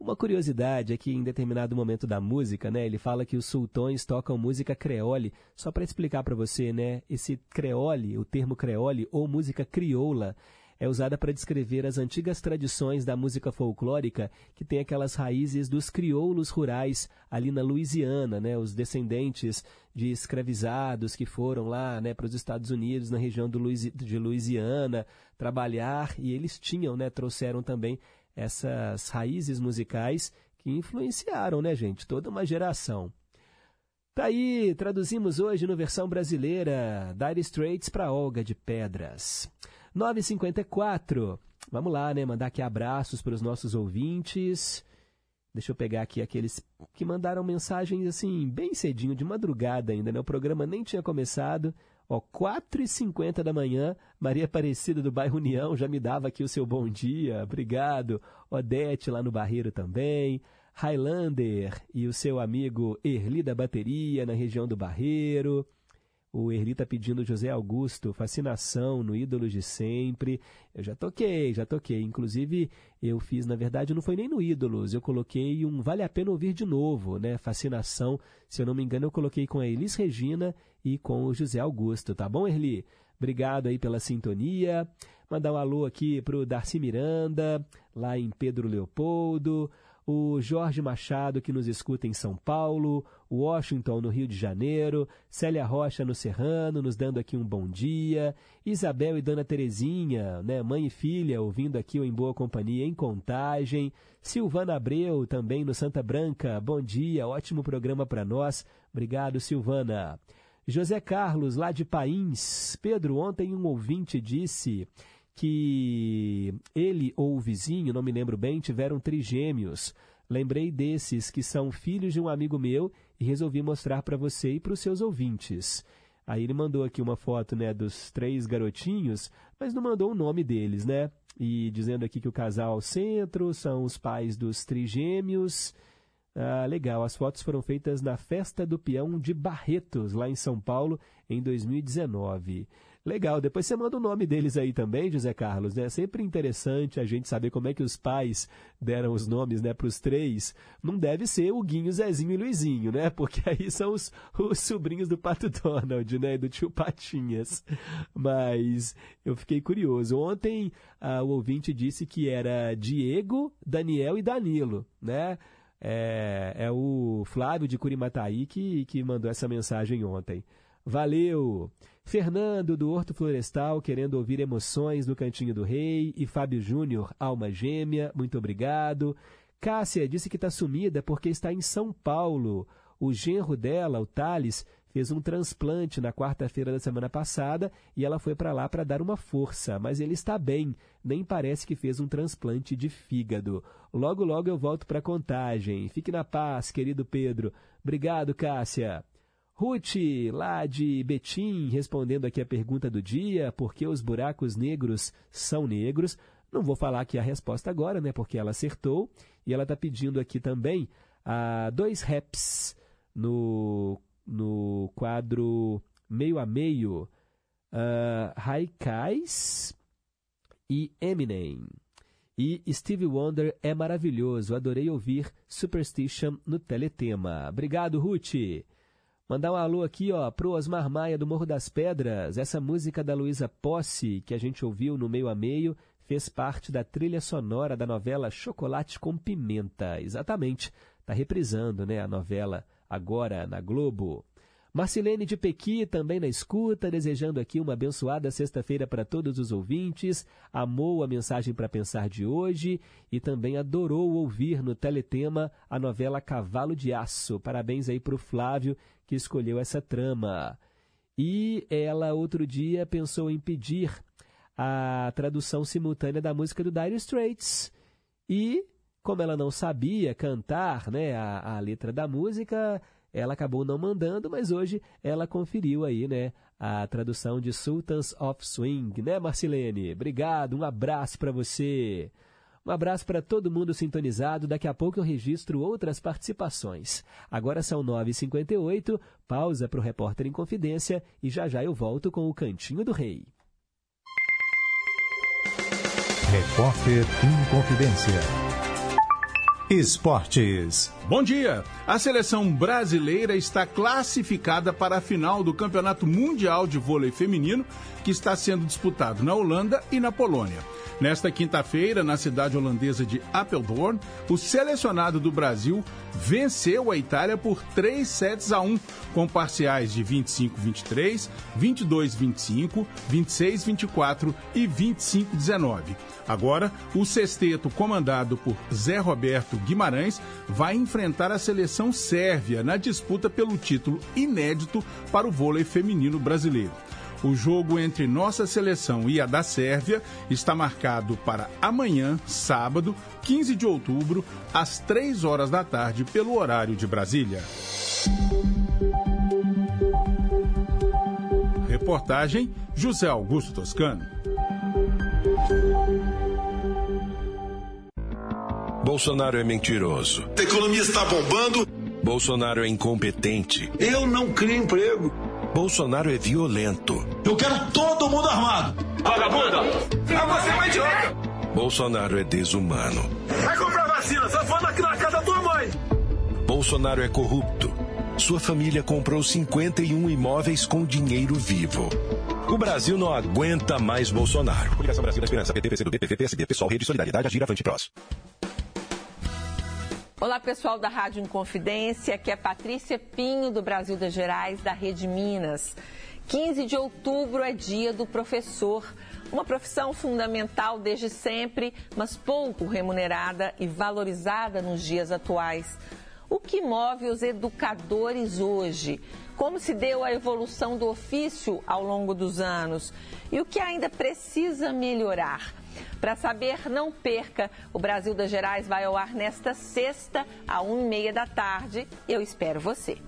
Uma curiosidade é que em determinado momento da música, né, ele fala que os sultões tocam música creole, só para explicar para você, né, esse creole, o termo creole ou música crioula, é usada para descrever as antigas tradições da música folclórica, que tem aquelas raízes dos crioulos rurais ali na Louisiana, né? Os descendentes de escravizados que foram lá, né, para os Estados Unidos, na região de Louisiana, trabalhar, e eles tinham, né, trouxeram também essas raízes musicais que influenciaram, né, gente, toda uma geração. Tá aí, traduzimos hoje na versão brasileira, Dire Straits para Olga de Pedras. 9h54, vamos lá, né, mandar aqui abraços para os nossos ouvintes. Deixa eu pegar aqui aqueles que mandaram mensagens, assim, bem cedinho, de madrugada ainda, né, o programa nem tinha começado. Ó, 4h50 da manhã, Maria Aparecida do bairro União já me dava aqui o seu bom dia, obrigado. Odete lá no Barreiro também, Highlander e o seu amigo Erli da Bateria, na região do Barreiro. O Erli está pedindo José Augusto, Fascinação no Ídolos de Sempre. Eu já toquei. Inclusive, eu fiz, na verdade, não foi nem no Ídolos. Eu coloquei um Vale a Pena Ouvir de Novo, né? Fascinação, se eu não me engano, eu coloquei com a Elis Regina e com o José Augusto. Tá bom, Erli? Obrigado aí pela sintonia. Mandar um alô aqui para o Darcy Miranda, lá em Pedro Leopoldo. O Jorge Machado, que nos escuta em São Paulo, Washington, no Rio de Janeiro, Célia Rocha, no Serrano, nos dando aqui um bom dia, Isabel e Dona Terezinha, né, mãe e filha, ouvindo aqui o Em Boa Companhia, em Contagem, Silvana Abreu, também no Santa Branca, bom dia, ótimo programa para nós, obrigado, Silvana. José Carlos, lá de Pains, Pedro, ontem um ouvinte disse que ele ou o vizinho, não me lembro bem, tiveram trigêmeos. Lembrei desses que são filhos de um amigo meu e resolvi mostrar para você e para os seus ouvintes. Aí ele mandou aqui uma foto, né, dos três garotinhos, mas não mandou o nome deles, né? E dizendo aqui que o casal ao centro são os pais dos trigêmeos. Ah, legal, as fotos foram feitas na Festa do Peão de Barretos, lá em São Paulo, em 2019. Legal, depois você manda o nome deles aí também, José Carlos, né? É sempre interessante a gente saber como é que os pais deram os nomes, né, para os três. Não deve ser o Guinho, Zezinho e Luizinho, né? Porque aí são os sobrinhos do Pato Donald, né, e do tio Patinhas. Mas eu fiquei curioso. Ontem o ouvinte disse que era Diego, Daniel e Danilo, né? É o Flávio de Curimataí que mandou essa mensagem ontem. Valeu! Fernando, do Horto Florestal, querendo ouvir Emoções no Cantinho do Rei. E Fábio Júnior, Alma Gêmea, muito obrigado. Cássia disse que está sumida porque está em São Paulo. O genro dela, o Thales, fez um transplante na quarta-feira da semana passada e ela foi para lá para dar uma força, mas ele está bem, nem parece que fez um transplante de fígado. Logo, logo eu volto para Contagem. Fique na paz, querido Pedro. Obrigado, Cássia. Ruth, lá de Betim, respondendo aqui a pergunta do dia, por que os buracos negros são negros? Não vou falar aqui a resposta agora, né, porque ela acertou. E ela está pedindo aqui também 2 raps no quadro Meio a Meio, Haikais e Eminem. E Stevie Wonder é maravilhoso, adorei ouvir Superstition no Teletema. Obrigado, Ruth. Mandar um alô aqui, ó, pro Osmar Maia do Morro das Pedras. Essa música da Luísa Posse, que a gente ouviu no Meio a Meio, fez parte da trilha sonora da novela Chocolate com Pimenta. Exatamente, tá reprisando, né, a novela agora na Globo. Marcilene de Pequi, também na escuta, desejando aqui uma abençoada sexta-feira para todos os ouvintes. Amou a mensagem para pensar de hoje e também adorou ouvir no Teletema a novela Cavalo de Aço. Parabéns aí pro Flávio, que escolheu essa trama. E ela, outro dia, pensou em pedir a tradução simultânea da música do Dire Straits. E, como ela não sabia cantar, né, a letra da música, ela acabou não mandando, mas hoje ela conferiu aí, né, a tradução de Sultans of Swing, né, Marcilene? Obrigado, um abraço para você. Um abraço para todo mundo sintonizado. Daqui a pouco eu registro outras participações. Agora são 9h58, pausa para o Repórter em Confidência e já já eu volto com o Cantinho do Rei. Repórter em Confidência. Esportes. Bom dia! A seleção brasileira está classificada para a final do Campeonato Mundial de Vôlei Feminino, que está sendo disputado na Holanda e na Polônia. Nesta quinta-feira, na cidade holandesa de Apeldoorn, o selecionado do Brasil venceu a Itália por 3-1, com parciais de 25-23, 22-25, 26-24 e 25-19. Agora, o sexteto comandado por Zé Roberto Guimarães vai enfrentar a seleção sérvia na disputa pelo título inédito para o vôlei feminino brasileiro. O jogo entre nossa seleção e a da Sérvia está marcado para amanhã, sábado, 15 de outubro, às 15h, pelo horário de Brasília. Reportagem José Augusto Toscano. Bolsonaro é mentiroso. A economia está bombando. Bolsonaro é incompetente. Eu não crio emprego. Bolsonaro é violento. Eu quero todo mundo armado. Vagabunda! Você é uma idiota! Bolsonaro é desumano. Vai comprar vacina, só foda aqui na casa da tua mãe! Bolsonaro é corrupto. Sua família comprou 51 imóveis com dinheiro vivo. O Brasil não aguenta mais Bolsonaro. Publicação Brasil da Esperança, PT, PC do PPP, PSD, Pessoal, Rede Solidariedade, Agir, Avante, Prós. Olá, pessoal da Rádio Inconfidência, aqui é Patrícia Pinho, do Brasil das Gerais, da Rede Minas. 15 de outubro é dia do professor, uma profissão fundamental desde sempre, mas pouco remunerada e valorizada nos dias atuais. O que move os educadores hoje? Como se deu a evolução do ofício ao longo dos anos? E o que ainda precisa melhorar? Para saber, não perca. O Brasil das Gerais vai ao ar nesta sexta, à 13h. Eu espero você.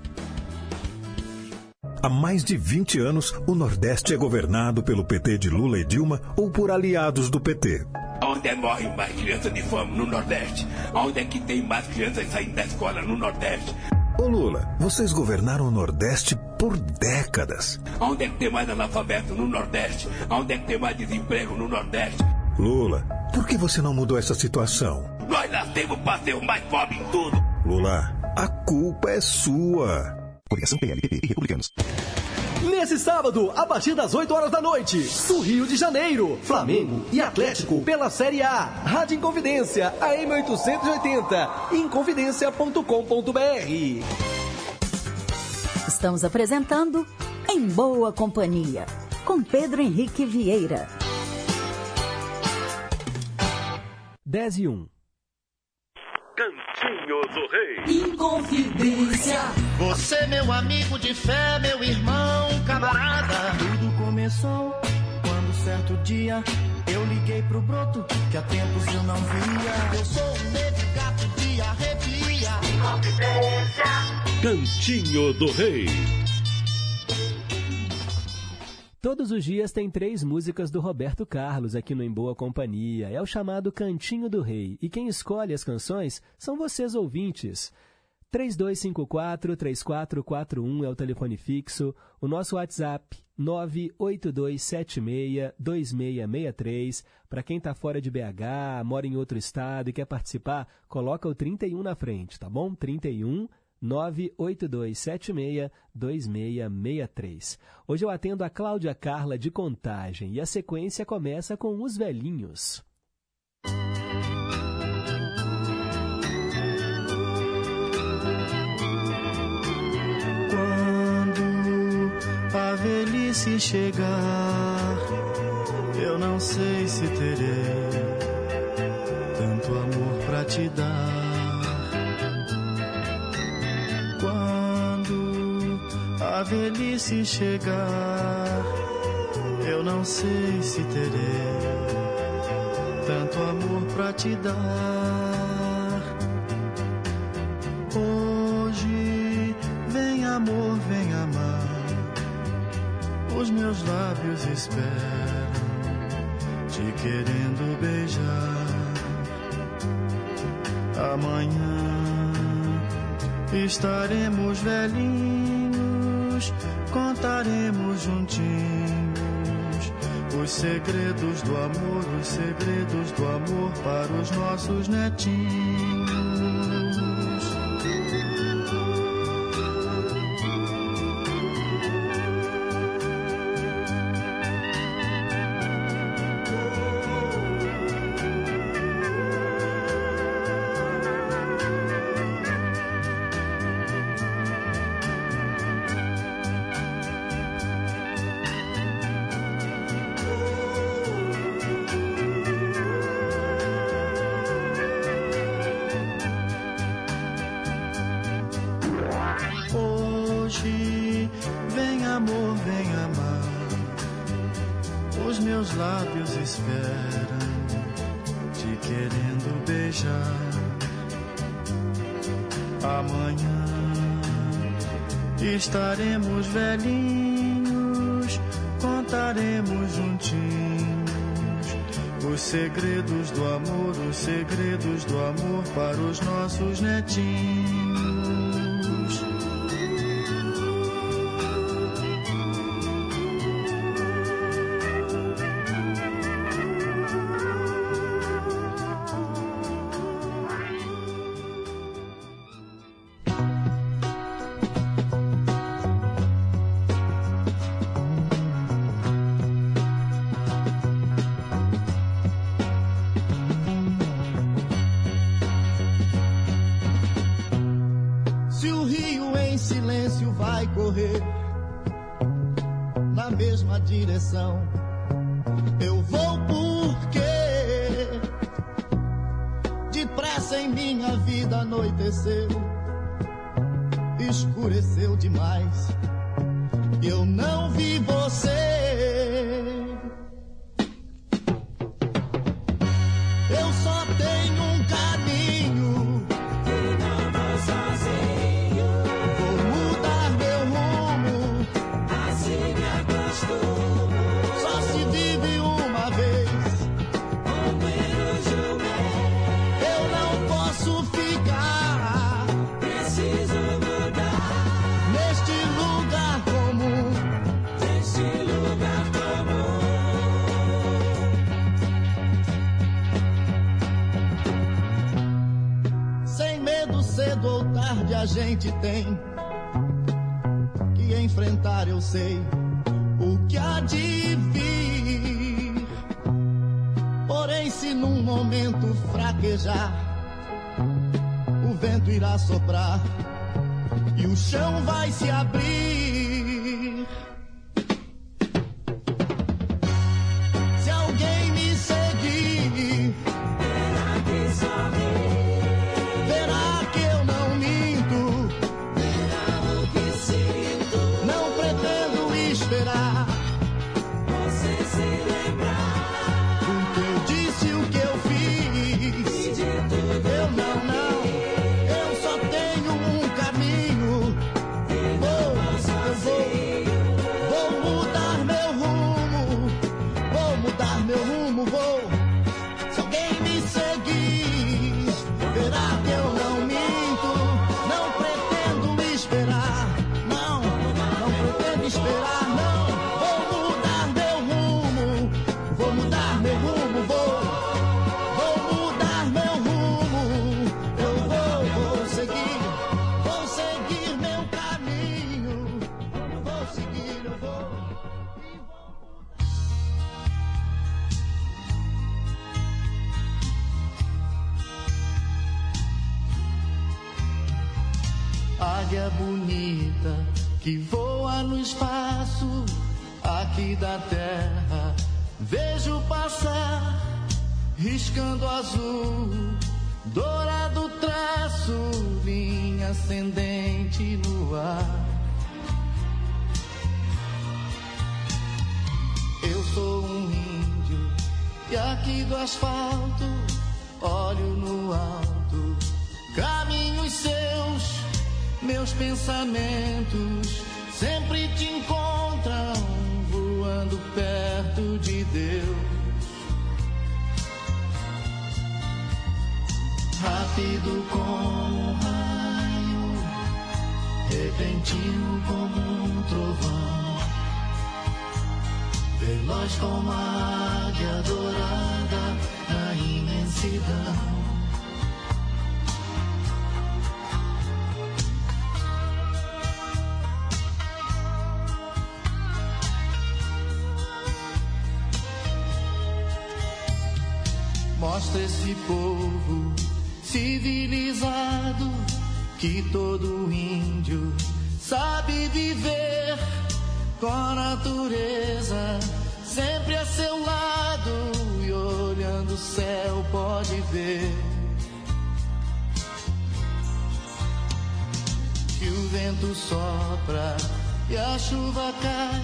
Há mais de 20 anos, o Nordeste é governado pelo PT de Lula e Dilma ou por aliados do PT. Onde morre mais crianças de fome? No Nordeste. Onde é que tem mais crianças saindo da escola? No Nordeste. Ô Lula, vocês governaram o Nordeste por décadas. Onde é que tem mais analfabeto? No Nordeste. Onde é que tem mais desemprego? No Nordeste. Lula, por que você não mudou essa situação? Nós nascemos para ser o mais pobre em tudo. Lula, a culpa é sua. Coligação PL, PP e Republicanos. Nesse sábado, a partir das 20h, no Rio de Janeiro, Flamengo e Atlético pela Série A. Rádio Inconfidência, AM 880, inconfidência.com.br. Estamos apresentando Em Boa Companhia, com Pedro Henrique Vieira. 10:01. Cantinho do Rei. Inconfidência. Você, meu amigo de fé, meu irmão, camarada. Tudo começou quando certo dia eu liguei pro broto que há tempos eu não via. Eu sou um negro gato de arrepia. Inconfidência. Cantinho do Rei. Todos os dias tem 3 músicas do Roberto Carlos aqui no Em Boa Companhia. É o chamado Cantinho do Rei. E quem escolhe as canções são vocês, ouvintes. 3254-3441 é o telefone fixo. O nosso WhatsApp, 98276-2663. Para quem está fora de BH, mora em outro estado e quer participar, coloca o 31 na frente, tá bom? 31... 98276-2663. Hoje eu atendo a Cláudia Carla de Contagem e a sequência começa com Os Velhinhos. Quando a velhice chegar, eu não sei se terei tanto amor pra te dar. A velhice chegar, eu não sei se terei tanto amor pra te dar. Hoje, vem amor, vem amar. Os meus lábios esperam, te querendo beijar. amanhã estaremos velhinhos, contaremos juntinhos os segredos do amor, os segredos do amor para os nossos netinhos. Estaremos velhinhos, contaremos juntinhos os segredos do amor, os segredos do amor para os nossos netinhos. Eu vou porque depressa em minha vida anoiteceu, escureceu demais. Eu não vi você. Eu só tenho um caminho, eu não vou sozinho. Vou mudar meu rumo, assim me acostumo. A gente tem que enfrentar, eu sei, o que há de vir. Porém, se num momento fraquejar, o vento irá soprar e o chão vai se abrir. Se alguém me seguir, verá que sorri, verá que eu não me que voa no espaço aqui da terra. Vejo passar, riscando azul, dourado traço, linha ascendente no ar. Eu sou um índio e aqui do asfalto olho no alto, caminhos seus. Meus pensamentos sempre te encontram voando perto de Deus. rápido como um raio, repentino como um trovão, veloz como a águia dourada na imensidão. Mostra esse povo civilizado que todo índio sabe viver com a natureza sempre a seu lado e olhando o céu pode ver que o vento sopra e a chuva cai,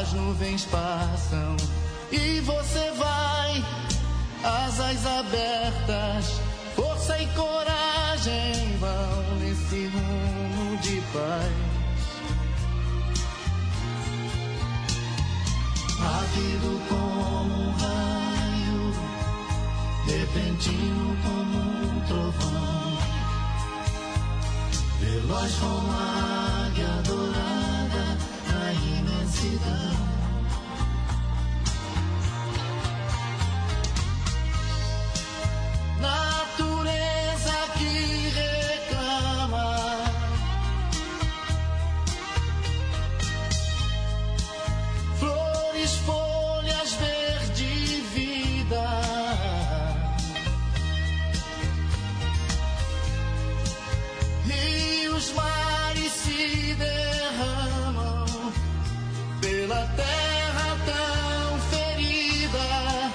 as nuvens passam e você vai. Asas abertas, força e coragem vão nesse rumo de paz. Rápido como um raio, repentino como um trovão, veloz como a águia dourada na imensidão. Natureza que reclama, flores, folhas, verde e vida, rios, mares se derramam pela terra tão ferida,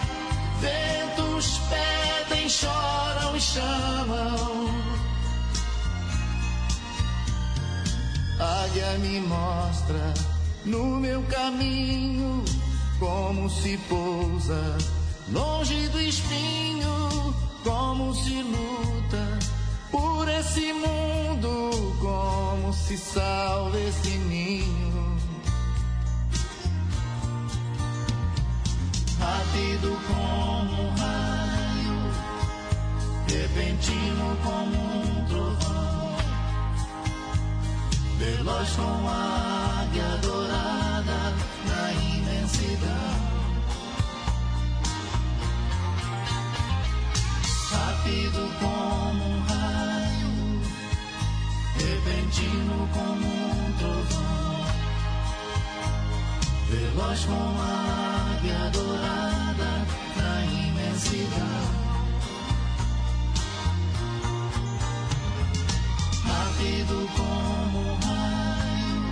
ventos pedem, choram, chamam. Águia me mostra no meu caminho como se pousa longe do espinho, como se luta por esse mundo, como se salva esse ninho. Rápido como um raio, repentino como um trovão, veloz como a águia dourada na imensidão. Rápido como um raio, repentino como um trovão, veloz como a águia dourada na imensidão. Rápido como um raio,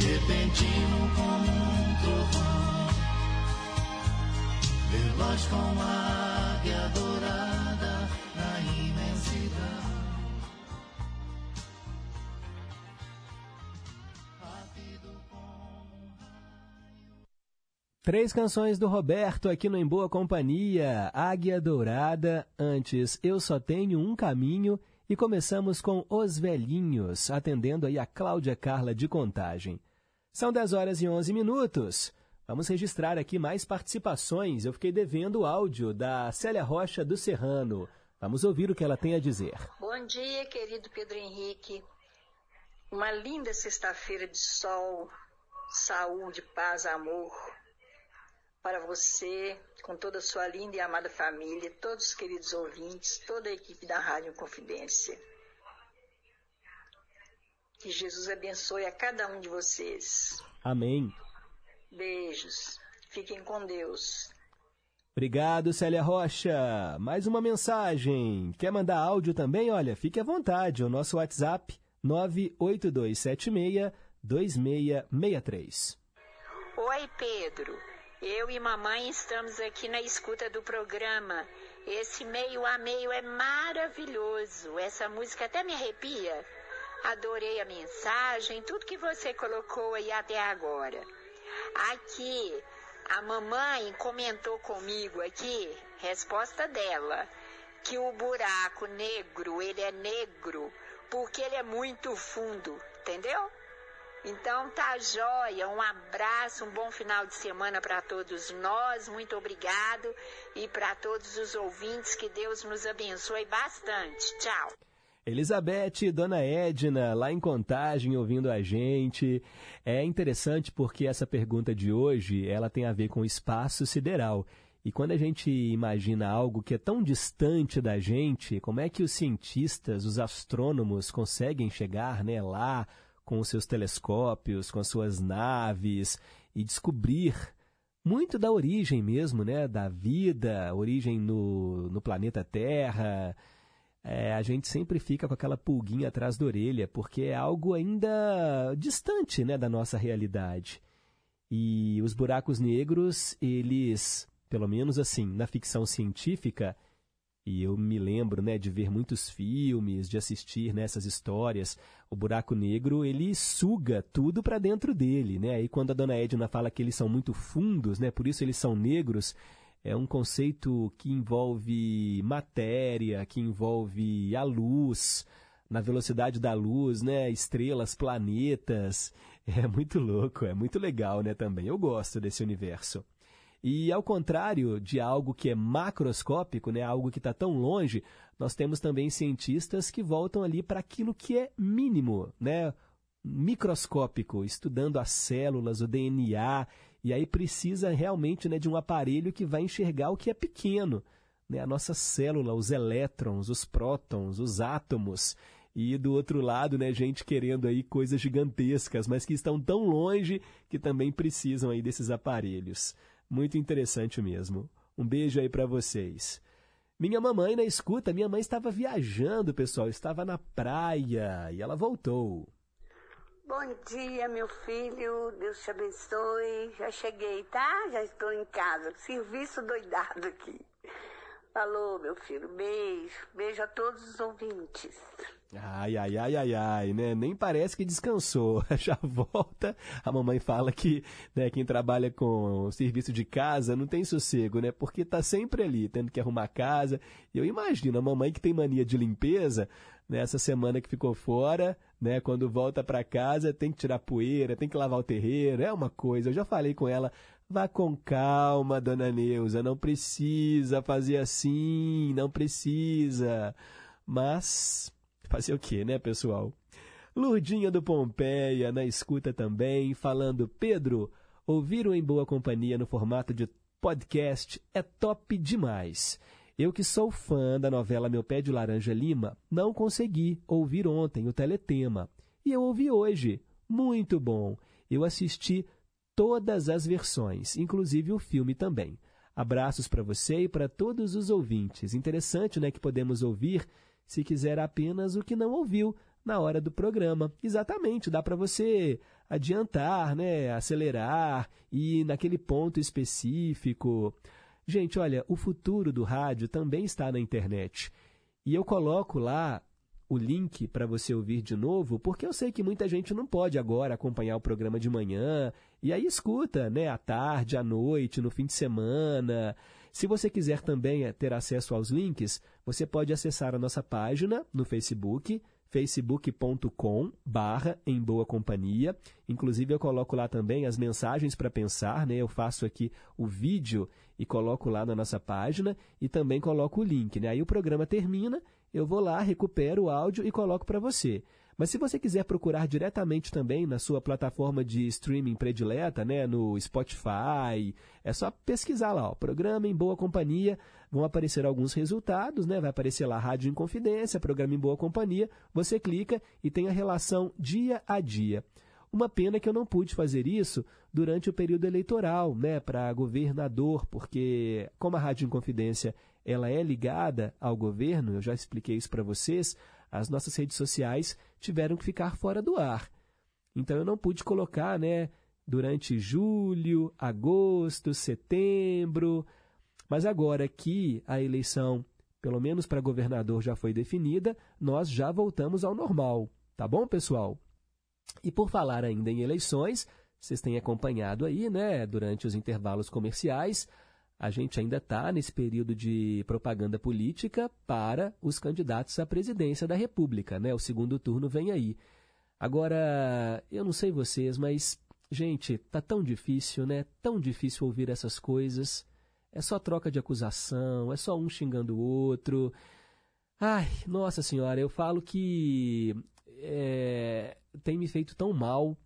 repentino como um trovão, veloz como a águia dourada na imensidão. Rápido como um raio. 3 canções do Roberto aqui no Em Boa Companhia, Águia Dourada, antes Eu Só Tenho Um Caminho. E começamos com Os Velhinhos, atendendo aí a Cláudia Carla de Contagem. São 10h11. Vamos registrar aqui mais participações. Eu fiquei devendo o áudio da Célia Rocha do Serrano. Vamos ouvir o que ela tem a dizer. Bom dia, querido Pedro Henrique. Uma linda sexta-feira de sol, saúde, paz, amor. Para você, com toda a sua linda e amada família, todos os queridos ouvintes, toda a equipe da Rádio Inconfidência. Que Jesus abençoe a cada um de vocês. Amém. Beijos. Fiquem com Deus. Obrigado, Célia Rocha. Mais uma mensagem. Quer mandar áudio também? Olha, fique à vontade. O nosso WhatsApp, 982762663. Oi, Pedro. Eu e mamãe estamos aqui na escuta do programa. Esse meio a meio é maravilhoso. Essa música até me arrepia. Adorei a mensagem, tudo que você colocou aí até agora. Aqui, a mamãe comentou comigo aqui, resposta dela, que o buraco negro, ele é negro porque ele é muito fundo, entendeu? Então tá joia, um abraço, um bom final de semana para todos nós, muito obrigado, e para todos os ouvintes, que Deus nos abençoe bastante. Tchau. Elizabeth, Dona Edna, lá em Contagem, ouvindo a gente. É interessante porque essa pergunta de hoje, ela tem a ver com o espaço sideral. E quando a gente imagina algo que é tão distante da gente, como é que os cientistas, os astrônomos conseguem chegar, né, lá com os seus telescópios, com as suas naves e descobrir muito da origem mesmo, né, da vida, origem no planeta Terra. A gente sempre fica com aquela pulguinha atrás da orelha, porque é algo ainda distante, né, da nossa realidade. E os buracos negros, eles, pelo menos assim, na ficção científica, e eu me lembro, né, de ver muitos filmes, de assistir nessas histórias, o buraco negro, ele suga tudo para dentro dele, né? E quando a Dona Edna fala que eles são muito fundos, né, por isso eles são negros, é um conceito que envolve matéria, que envolve a luz, na velocidade da luz, né? Estrelas, planetas. É muito louco, é muito legal, né, também. Eu gosto desse universo. E ao contrário de algo que é macroscópico, né, algo que está tão longe, nós temos também cientistas que voltam ali para aquilo que é mínimo, né, microscópico, estudando as células, o DNA. E aí precisa realmente, né, de um aparelho que vai enxergar o que é pequeno, né? A nossa célula, os elétrons, os prótons, os átomos. E do outro lado, né, gente querendo aí coisas gigantescas, mas que estão tão longe que também precisam aí desses aparelhos. Muito interessante mesmo. Um beijo aí para vocês. Minha mamãe na escuta, minha mãe estava viajando, pessoal, estava na praia e ela voltou. Bom dia, meu filho, Deus te abençoe, já cheguei, tá? Já estou em casa, serviço doidado aqui. Falou, meu filho, beijo, beijo a todos os ouvintes. Ai, ai, ai, ai, ai, né? Nem parece que descansou, já volta. A mamãe fala que, né, quem trabalha com serviço de casa não tem sossego, né? Porque está sempre ali, tendo que arrumar a casa. Eu imagino, a mamãe que tem mania de limpeza, nessa semana que ficou fora, né, quando volta para casa tem que tirar poeira, tem que lavar o terreiro, é uma coisa. Eu já falei com ela, vá com calma, Dona Neuza, não precisa fazer assim, não precisa. Mas fazer o quê, né, pessoal? Lurdinha do Pompeia, na escuta também, falando: Pedro, ouvir o Em Boa Companhia no formato de podcast é top demais. Eu que sou fã da novela Meu Pé de Laranja Lima, não consegui ouvir ontem o Teletema. E eu ouvi hoje. Muito bom. Eu assisti todas as versões, inclusive o filme também. Abraços para você e para todos os ouvintes. Interessante, né, que podemos ouvir, se quiser, apenas o que não ouviu na hora do programa. Exatamente, dá para você adiantar, né, acelerar, ir naquele ponto específico. Gente, olha, o futuro do rádio também está na internet. E eu coloco lá o link para você ouvir de novo, porque eu sei que muita gente não pode agora acompanhar o programa de manhã, e aí escuta, né, à tarde, à noite, no fim de semana. Se você quiser também ter acesso aos links, você pode acessar a nossa página no Facebook, facebook.com/Em Boa Companhia. Inclusive, eu coloco lá também as mensagens para pensar, né? Eu faço aqui o vídeo e coloco lá na nossa página e também coloco o link, né? Aí o programa termina, eu vou lá, recupero o áudio e coloco para você. Mas se você quiser procurar diretamente também na sua plataforma de streaming predileta, né, no Spotify, é só pesquisar lá, ó, Programa Em Boa Companhia, vão aparecer alguns resultados, né, vai aparecer lá Rádio Inconfidência, Programa Em Boa Companhia, você clica e tem a relação dia a dia. Uma pena que eu não pude fazer isso durante o período eleitoral, né, para governador, porque como a Rádio Inconfidência ela é ligada ao governo, eu já expliquei isso para vocês, as nossas redes sociais tiveram que ficar fora do ar. Então, eu não pude colocar, né, durante julho, agosto, setembro. Mas agora que a eleição, pelo menos para governador, já foi definida, nós já voltamos ao normal. Tá bom, pessoal? E por falar ainda em eleições, vocês têm acompanhado aí, né, durante os intervalos comerciais, a gente ainda está nesse período de propaganda política para os candidatos à presidência da República, né? O segundo turno vem aí. Agora, eu não sei vocês, mas, gente, tá tão difícil, né? Tão difícil ouvir essas coisas. É só troca de acusação, é só um xingando o outro. Ai, nossa senhora, eu falo que tem me feito tão mal,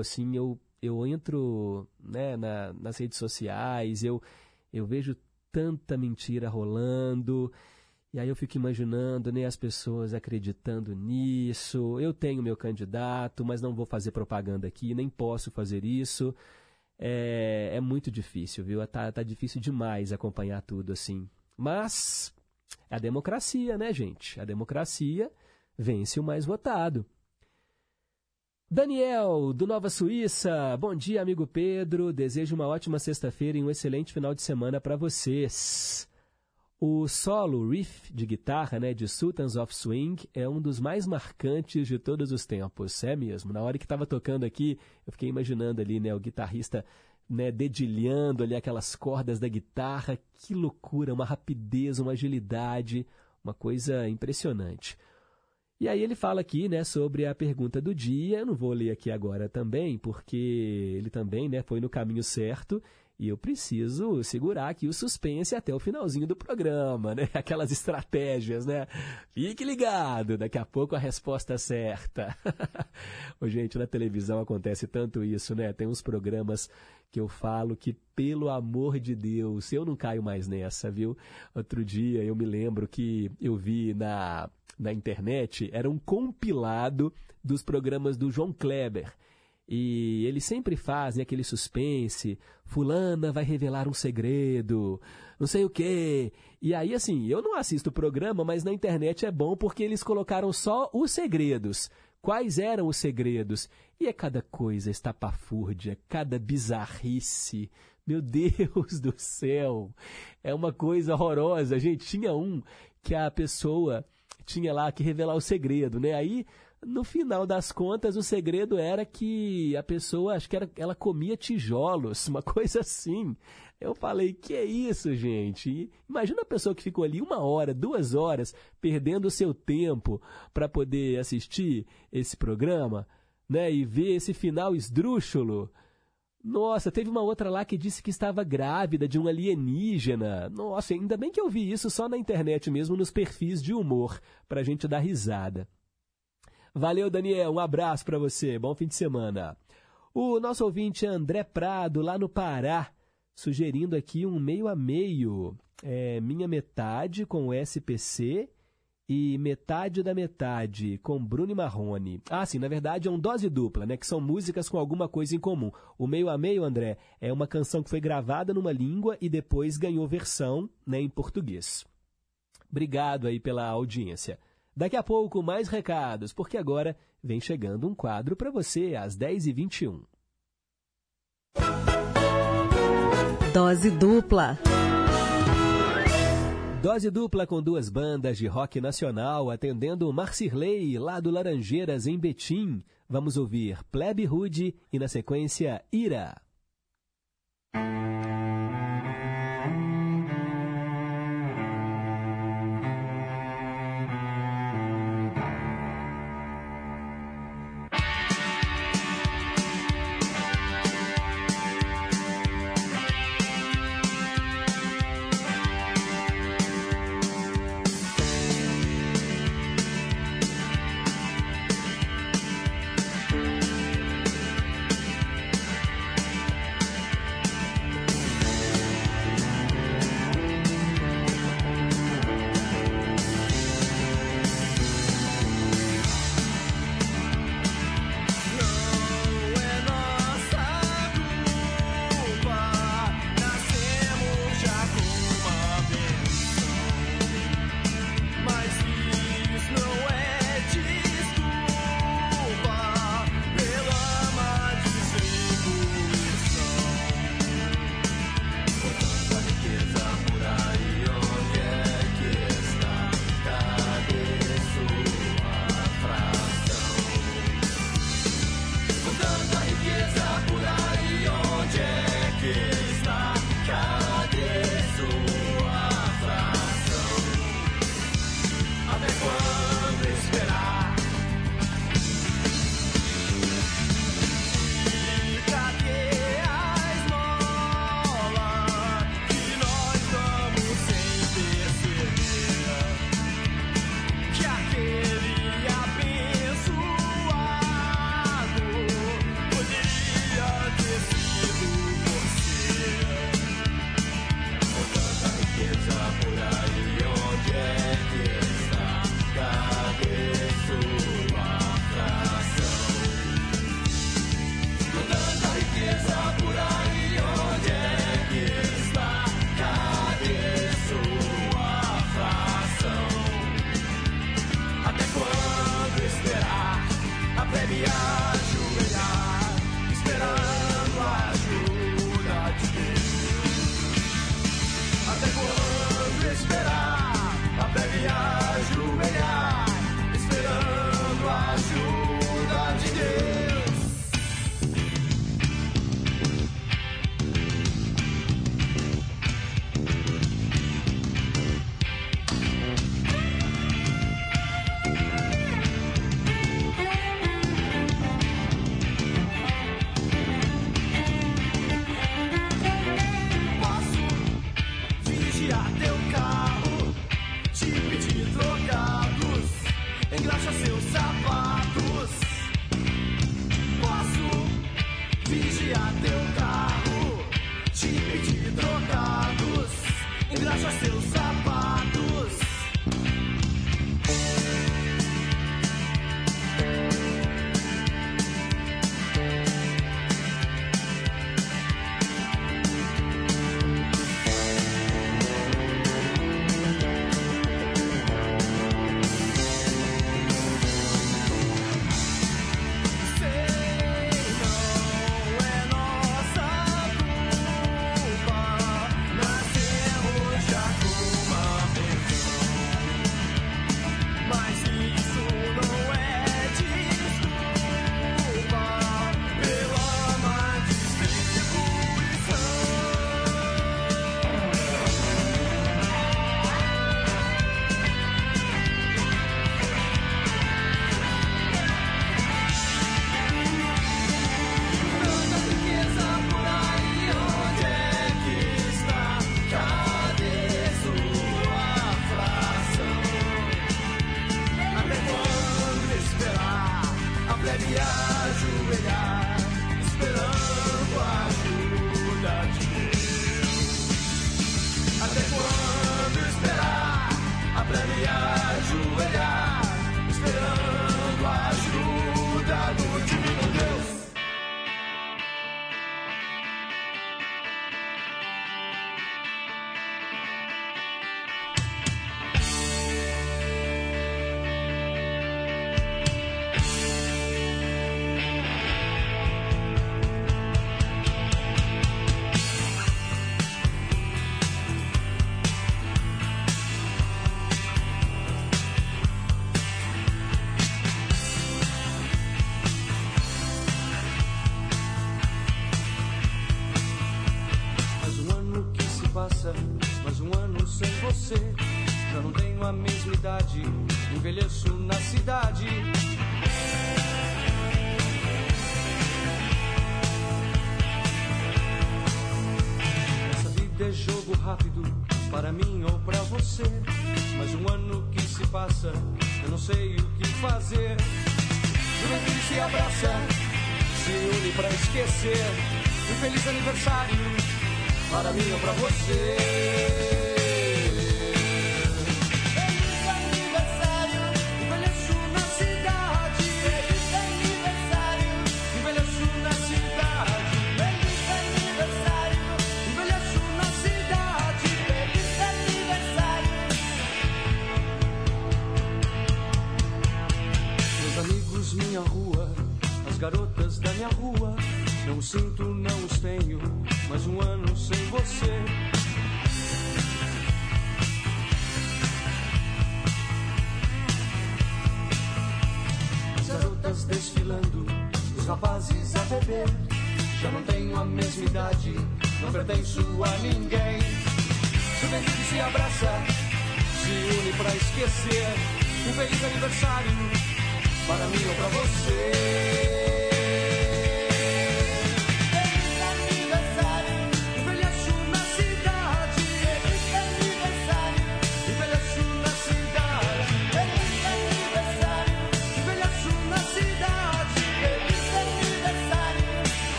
assim, eu entro, né, nas redes sociais, eu vejo tanta mentira rolando, e aí eu fico imaginando, né, as pessoas acreditando nisso. Eu tenho meu candidato, mas não vou fazer propaganda aqui, nem posso fazer isso. É muito difícil, viu? Tá difícil demais acompanhar tudo assim. Mas a democracia, né, gente? A democracia vence o mais votado. Daniel, do Nova Suíça. Bom dia, amigo Pedro. Desejo uma ótima sexta-feira e um excelente final de semana para vocês. O solo riff de guitarra, né, de Sultans of Swing é um dos mais marcantes de todos os tempos. É mesmo. Na hora que estava tocando aqui, eu fiquei imaginando ali, né, o guitarrista, né, dedilhando ali aquelas cordas da guitarra. Que loucura, uma rapidez, uma agilidade, uma coisa impressionante. E aí ele fala aqui, né, sobre a pergunta do dia. Eu não vou ler aqui agora também, porque ele também, né, foi no caminho certo e eu preciso segurar aqui o suspense até o finalzinho do programa, né? Aquelas estratégias, né? Fique ligado, daqui a pouco a resposta certa. Ô, gente, na televisão acontece tanto isso, né? Tem uns programas que eu falo que, pelo amor de Deus, eu não caio mais nessa, viu? Outro dia eu me lembro que eu vi na internet, era um compilado dos programas do João Kleber. E eles sempre fazem aquele suspense, fulana vai revelar um segredo, não sei o quê. E aí, assim, eu não assisto o programa, mas na internet é bom porque eles colocaram só os segredos. Quais eram os segredos? E é cada coisa estapafúrdia, cada bizarrice. Meu Deus do céu! É uma coisa horrorosa. Gente, tinha um que a pessoa tinha lá que revelar o segredo, né? Aí, no final das contas, o segredo era que a pessoa, acho que ela comia tijolos, uma coisa assim. Eu falei, que é isso, gente? Imagina a pessoa que ficou ali 1 hora, 2 horas, perdendo o seu tempo para poder assistir esse programa, né, e ver esse final esdrúxulo. Nossa, teve uma outra lá que disse que estava grávida de um alienígena. Nossa, ainda bem que eu vi isso só na internet mesmo, nos perfis de humor, para a gente dar risada. Valeu, Daniel. Um abraço para você. Bom fim de semana. O nosso ouvinte André Prado, lá no Pará, sugerindo aqui um meio a meio. Minha metade com o SPC e metade da metade com Bruno e Marrone. Ah, sim, na verdade é um dose dupla, né? Que são músicas com alguma coisa em comum. O meio a meio, André, é uma canção que foi gravada numa língua e depois ganhou versão, né, em português. Obrigado aí pela audiência. Daqui a pouco, mais recados, porque agora vem chegando um quadro para você, às 10h21. Dose dupla. Dose dupla com 2 bandas de rock nacional, atendendo Marcirley, lá do Laranjeiras, em Betim. Vamos ouvir Plebe Rude e, na sequência, Ira.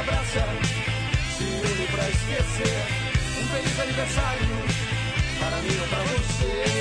abraça, tiro pra esquecer. Um feliz aniversário para mim ou para você.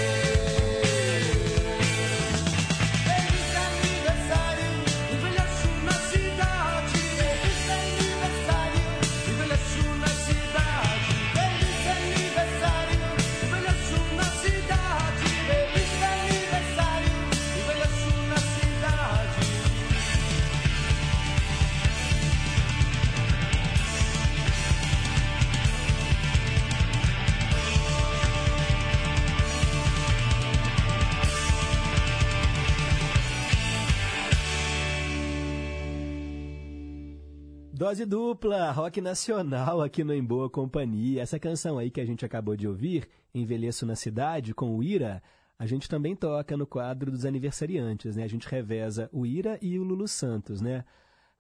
Dose dupla, rock nacional aqui no Em Boa Companhia. Essa canção aí que a gente acabou de ouvir, Envelheço na Cidade, com o Ira, a gente também toca no quadro dos aniversariantes, né? A gente reveza o Ira e o Lulu Santos, né?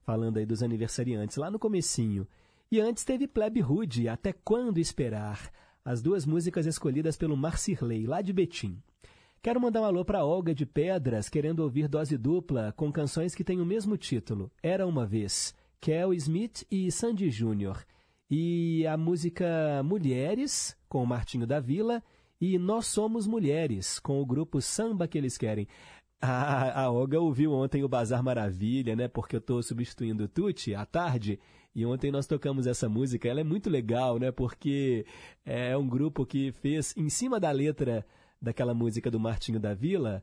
Falando aí dos aniversariantes, lá no comecinho. E antes teve Plebe Rude, Até Quando Esperar? As duas músicas escolhidas pelo Marcirley, lá de Betim. Quero mandar um alô para Olga de Pedras, querendo ouvir dose dupla com canções que têm o mesmo título, Era Uma Vez. Kel Smith e Sandy Júnior. E a música Mulheres, com o Martinho da Vila, e Nós Somos Mulheres, com o grupo Samba Que Eles Querem. A Olga ouviu ontem o Bazar Maravilha, né? Porque eu estou substituindo o Tuti à tarde, e ontem nós tocamos essa música. Ela é muito legal, né? Porque é um grupo que fez, em cima da letra daquela música do Martinho da Vila,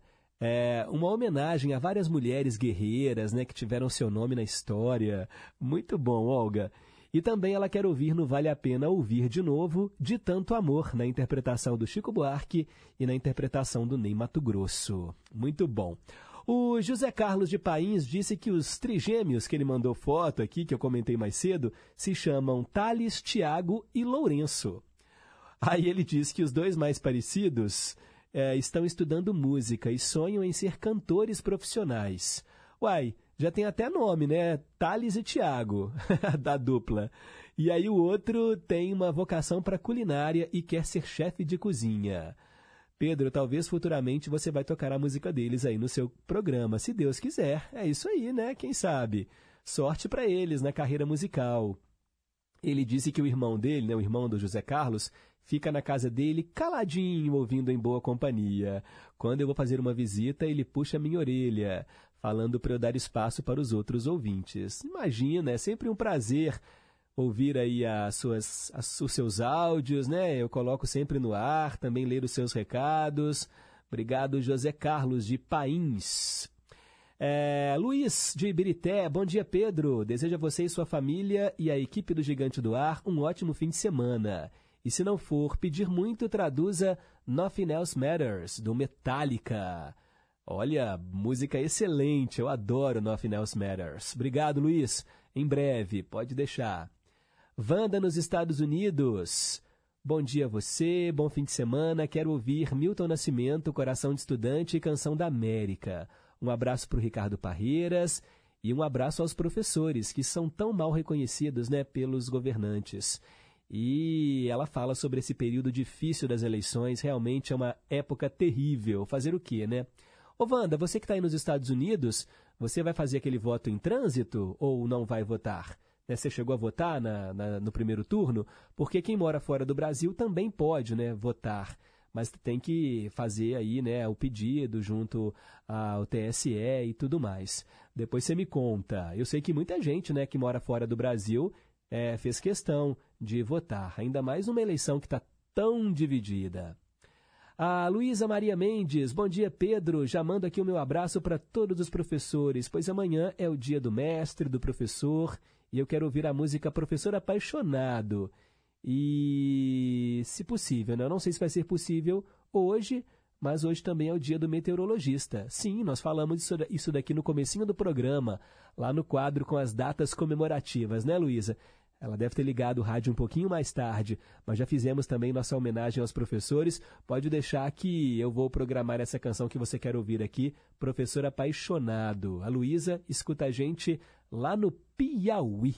uma homenagem a várias mulheres guerreiras, né, que tiveram seu nome na história. Muito bom, Olga. E também ela quer ouvir no Vale a Pena Ouvir de Novo, De Tanto Amor, na interpretação do Chico Buarque e na interpretação do Ney Mato Grosso. Muito bom. O José Carlos de Pains disse que os trigêmeos que ele mandou foto aqui, que eu comentei mais cedo, se chamam Thales, Tiago e Lourenço. Aí ele diz que os dois mais parecidos... estão estudando música e sonham em ser cantores profissionais. Uai, já tem até nome, né? Thales e Tiago, da dupla. E aí o outro tem uma vocação para culinária e quer ser chefe de cozinha. Pedro, talvez futuramente você vai tocar a música deles aí no seu programa, se Deus quiser. É isso aí, né? Quem sabe? Sorte para eles na carreira musical. Ele disse que o irmão dele, né, o irmão do José Carlos... fica na casa dele caladinho, ouvindo Em Boa Companhia. Quando eu vou fazer uma visita, ele puxa a minha orelha, falando para eu dar espaço para os outros ouvintes. Imagina, é sempre um prazer ouvir aí os seus áudios, né? Eu coloco sempre no ar, também ler os seus recados. Obrigado, José Carlos de Pains. Luiz de Ibirité, bom dia, Pedro. Desejo a você e sua família e a equipe do Gigante do Ar um ótimo fim de semana. E se não for pedir muito, traduza Nothing Else Matters, do Metallica. Olha, música excelente, eu adoro Nothing Else Matters. Obrigado, Luiz. Em breve, pode deixar. Wanda, nos Estados Unidos. Bom dia a você, bom fim de semana. Quero ouvir Milton Nascimento, Coração de Estudante e Canção da América. Um abraço para o Ricardo Parreiras e um abraço aos professores, que são tão mal reconhecidos, né, pelos governantes. E ela fala sobre esse período difícil das eleições, realmente é uma época terrível. Fazer o quê, né? Ô, Wanda, você que está aí nos Estados Unidos, você vai fazer aquele voto em trânsito ou não vai votar? Né? Você chegou a votar no primeiro turno? Porque quem mora fora do Brasil também pode, né, votar, mas tem que fazer aí, né, o pedido junto ao TSE e tudo mais. Depois você me conta. Eu sei que muita gente, né, que mora fora do Brasil... fez questão de votar, ainda mais numa eleição que está tão dividida. A Luísa Maria Mendes, bom dia, Pedro, já mando aqui o meu abraço para todos os professores, pois amanhã é o dia do mestre, do professor, e eu quero ouvir a música Professor Apaixonado. E, se possível, né? Eu não sei se vai ser possível hoje, mas hoje também é o dia do meteorologista. Sim, nós falamos isso daqui no comecinho do programa, lá no quadro com as datas comemorativas, né, Luísa? Ela deve ter ligado o rádio um pouquinho mais tarde, mas já fizemos também nossa homenagem aos professores. Pode deixar que eu vou programar essa canção que você quer ouvir aqui, Professor Apaixonado. A Luísa escuta a gente lá no Piauí.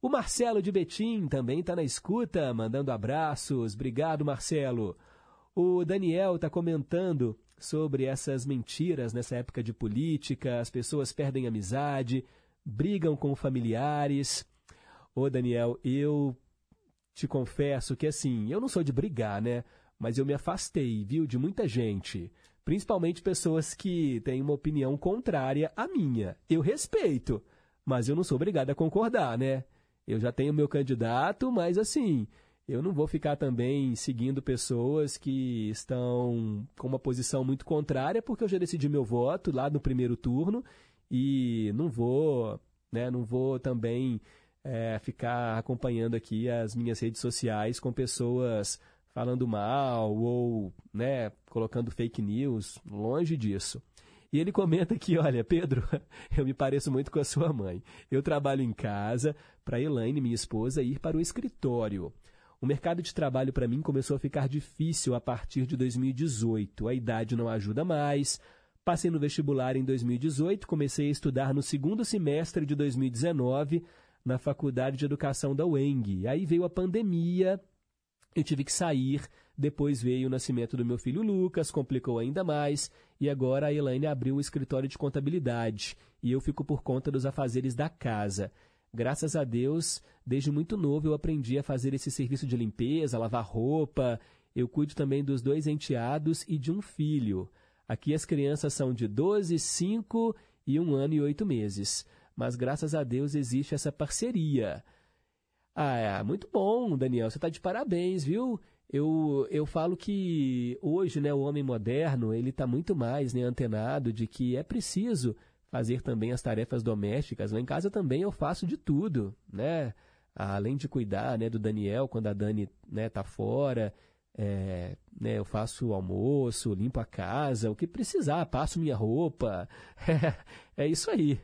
O Marcelo de Betim também está na escuta, mandando abraços. Obrigado, Marcelo. O Daniel está comentando sobre essas mentiras nessa época de política, as pessoas perdem amizade, brigam com familiares. Ô, Daniel, eu te confesso que, assim, eu não sou de brigar, né? Mas eu me afastei, viu, de muita gente. Principalmente pessoas que têm uma opinião contrária à minha. Eu respeito, mas eu não sou obrigado a concordar, né? Eu já tenho meu candidato, mas, assim, eu não vou ficar também seguindo pessoas que estão com uma posição muito contrária, porque eu já decidi meu voto lá no primeiro turno e não vou, né, não vou também ficar acompanhando aqui as minhas redes sociais com pessoas falando mal ou, né, colocando fake news, longe disso. E ele comenta aqui, olha, Pedro, eu me pareço muito com a sua mãe. Eu trabalho em casa para Elaine, minha esposa, ir para o escritório. O mercado de trabalho para mim começou a ficar difícil a partir de 2018. A idade não ajuda mais. Passei no vestibular em 2018, comecei a estudar no segundo semestre de 2019 na Faculdade de Educação da UENG. Aí veio a pandemia, eu tive que sair, depois veio o nascimento do meu filho Lucas, complicou ainda mais, e agora a Elaine abriu um escritório de contabilidade e eu fico por conta dos afazeres da casa. Graças a Deus, desde muito novo eu aprendi a fazer esse serviço de limpeza, lavar roupa. Eu cuido também dos 2 enteados e de um filho. Aqui as crianças são de 12, 5 e 1 ano e 8 meses. Mas graças a Deus existe essa parceria. Ah, é, muito bom, Daniel. Você está de parabéns, viu? Eu falo que hoje, né, o homem moderno ele está muito mais, né, antenado de que é preciso fazer também as tarefas domésticas. Lá em casa também eu faço de tudo, né? Além de cuidar, né, do Daniel, quando a Dani, né, tá fora, né, eu faço o almoço, limpo a casa, o que precisar, passo minha roupa, é isso aí.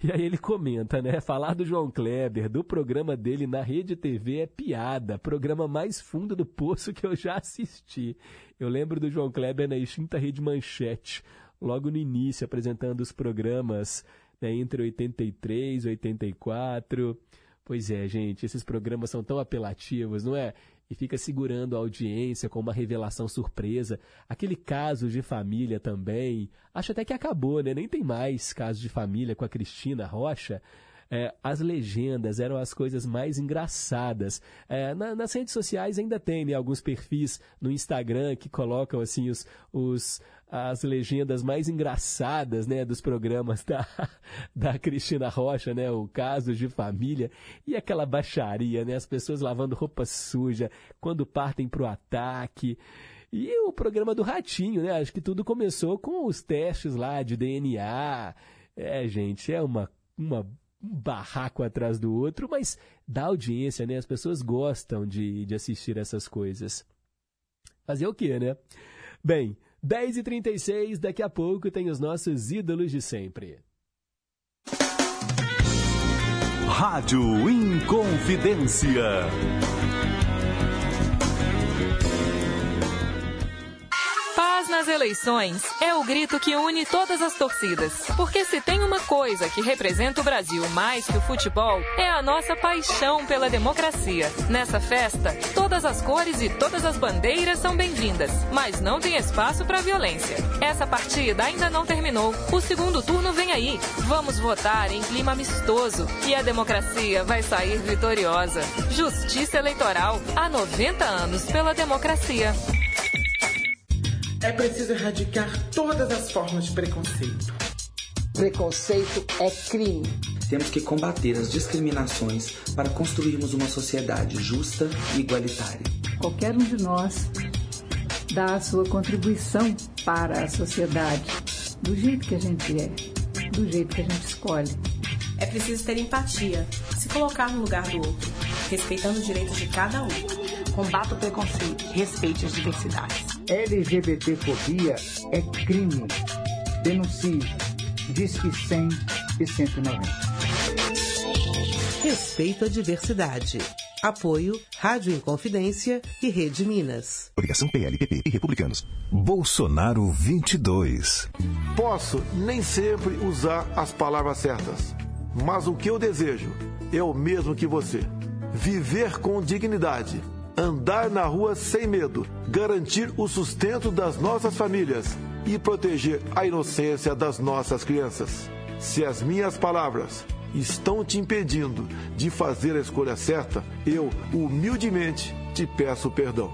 E aí ele comenta, né, falar do João Kleber, do programa dele na Rede TV é piada, programa mais fundo do poço que eu já assisti. Eu lembro do João Kleber na extinta Rede Manchete, logo no início, apresentando os programas, né, entre 83 e 84. Pois é, gente, esses programas são tão apelativos, não é? E fica segurando a audiência com uma revelação surpresa. Aquele Caso de Família também. Acho até que acabou, né? Nem tem mais Caso de Família com a Cristina Rocha. As legendas eram as coisas mais engraçadas. Nas redes sociais ainda tem, né, alguns perfis no Instagram que colocam assim as legendas mais engraçadas, né, dos programas da Cristina Rocha, né, o Caso de Família, e aquela baixaria, né, as pessoas lavando roupa suja, quando partem para o ataque, e o programa do Ratinho, né, acho que tudo começou com os testes lá de DNA, gente, é um barraco atrás do outro, mas dá audiência, né, as pessoas gostam de assistir essas coisas. Fazer o quê, né? Bem, 10h36, daqui a pouco tem os nossos ídolos de sempre. Rádio Inconfidência. Paz nas eleições é o grito que une todas as torcidas. Porque se tem uma coisa que representa o Brasil mais que o futebol, é a nossa paixão pela democracia. Nessa festa, todas as cores e todas as bandeiras são bem-vindas, mas não tem espaço para violência. Essa partida ainda não terminou. O segundo turno vem aí. Vamos votar em clima amistoso e a democracia vai sair vitoriosa. Justiça Eleitoral, há 90 anos pela democracia. É preciso erradicar todas as formas de preconceito. Preconceito é crime. Temos que combater as discriminações para construirmos uma sociedade justa e igualitária. Qualquer um de nós dá a sua contribuição para a sociedade, do jeito que a gente é, do jeito que a gente escolhe. É preciso ter empatia, se colocar no lugar do outro, respeitando os direitos de cada um. Combata o preconceito, respeite as diversidades. LGBTfobia é crime. Denuncie. Disque 100 e 190. Respeito à diversidade. Apoio, Rádio Inconfidência e Rede Minas. Obrigação PL, PP e Republicanos. Bolsonaro 22. Posso nem sempre usar as palavras certas, mas o que eu desejo é o mesmo que você. Viver com dignidade. Andar na rua sem medo, garantir o sustento das nossas famílias e proteger a inocência das nossas crianças. Se as minhas palavras estão te impedindo de fazer a escolha certa, eu, humildemente, te peço perdão.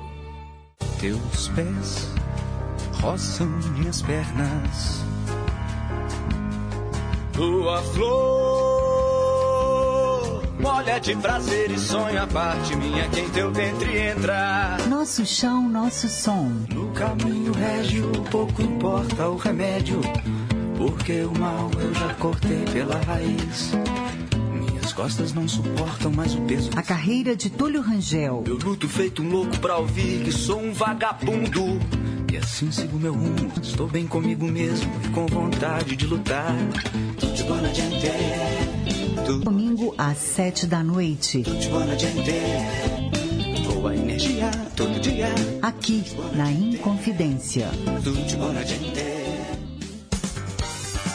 Teus pés roçam minhas pernas, tua flor molha de prazer e sonho a parte minha que em teu ventre entra. Nosso chão, nosso som. No caminho régio, pouco importa o remédio, porque o mal eu já cortei pela raiz. Minhas costas não suportam mais o peso. A carreira de Túlio Rangel. Eu luto feito um louco pra ouvir que sou um vagabundo. E assim sigo meu rumo. Estou bem comigo mesmo e com vontade de lutar. Domingo às 7 da noite. Boa energia todo dia. Aqui na Inconfidência.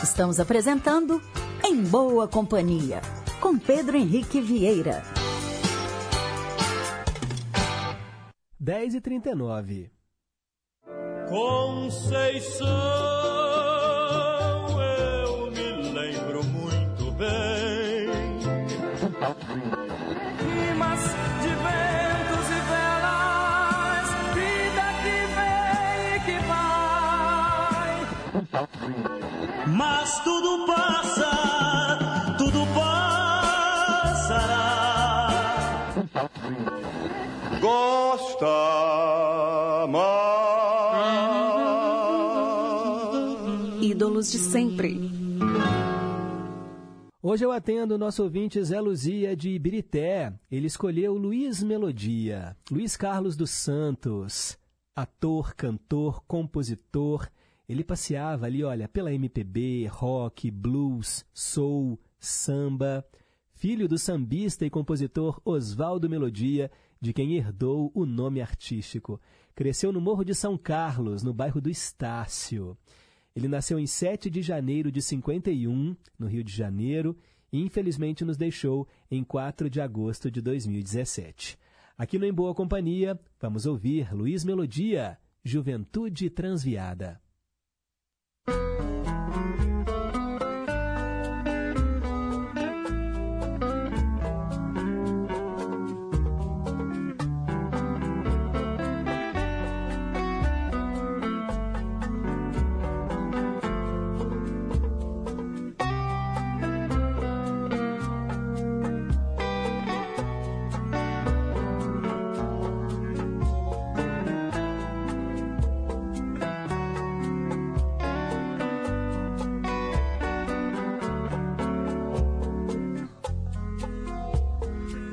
Estamos apresentando Em Boa Companhia, com Pedro Henrique Vieira. 10h39. Conceição, eu me lembro muito bem. Rimas de ventos e velas, vida que vem e que vai. Mas tudo passa, tudo passará. Gosta mais. Ídolos de sempre. Hoje eu atendo o nosso ouvinte Zé Luzia de Ibirité. Ele escolheu Luiz Melodia, Luiz Carlos dos Santos, ator, cantor, compositor. Ele passeava ali, olha, pela MPB, rock, blues, soul, samba. Filho do sambista e compositor Oswaldo Melodia, de quem herdou o nome artístico. Cresceu no Morro de São Carlos, no bairro do Estácio. Ele nasceu em 7 de janeiro de 51, no Rio de Janeiro, e infelizmente nos deixou em 4 de agosto de 2017. Aqui no Em Boa Companhia, vamos ouvir Luiz Melodia, Juventude Transviada.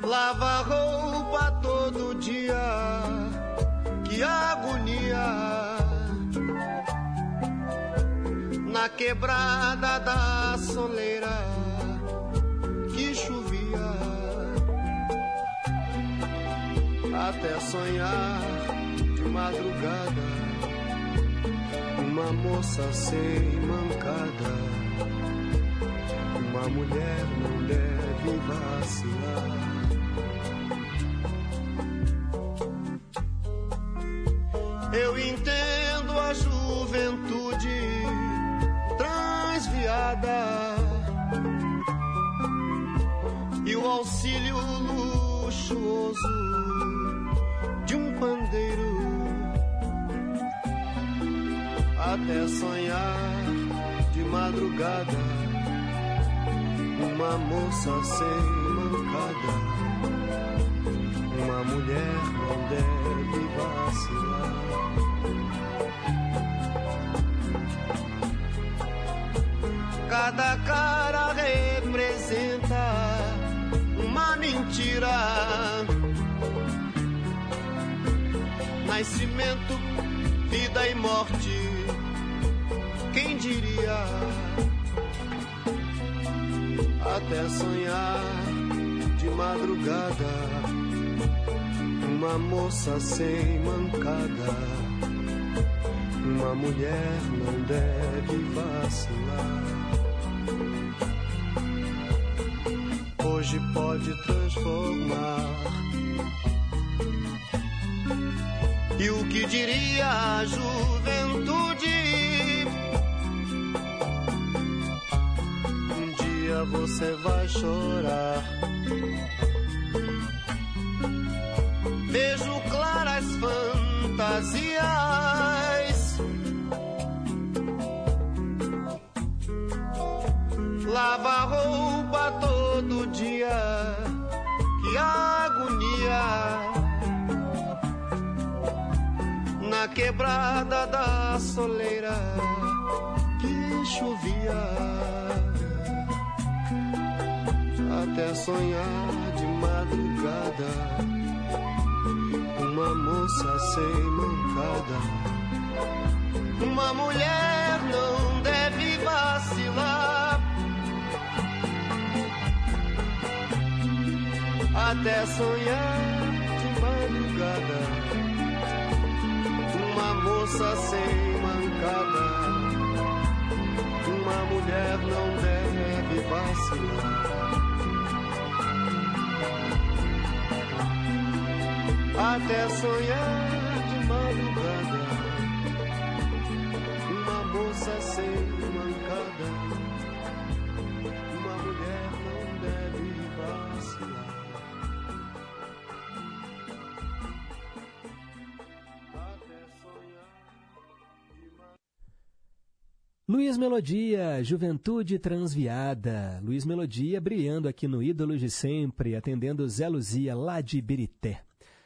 Lava roupa todo dia, que agonia. Na quebrada da soleira, que chovia. Até sonhar de madrugada, uma moça sem mancada. Uma mulher não deve vacilar. Eu entendo a juventude transviada e o auxílio luxuoso de um pandeiro. Até sonhar de madrugada, uma moça sem mancada, uma mulher não deve vacilar. Cada cara representa uma mentira. Nascimento, vida e morte, quem diria? Até sonhar de madrugada, uma moça sem mancada, uma mulher não deve vacilar. Hoje pode transformar. E o que diria a juventude? Um dia você vai chorar. Vejo claras fantasias, lava roupa todo dia, que agonia, na quebrada da soleira que chovia, até sonhar de madrugada uma moça sem mancada. Uma mulher não deve vacilar, até sonhar de madrugada uma moça sem mancada. Uma mulher não deve vacilar, até sonhar de madrugada uma moça sem mancada. Uma mulher não deve vacilar, até sonhar de madrugada. Luiz Melodia, Juventude Transviada. Luiz Melodia brilhando aqui no Ídolos de Sempre, atendendo Zé Luzia lá de Ibirité.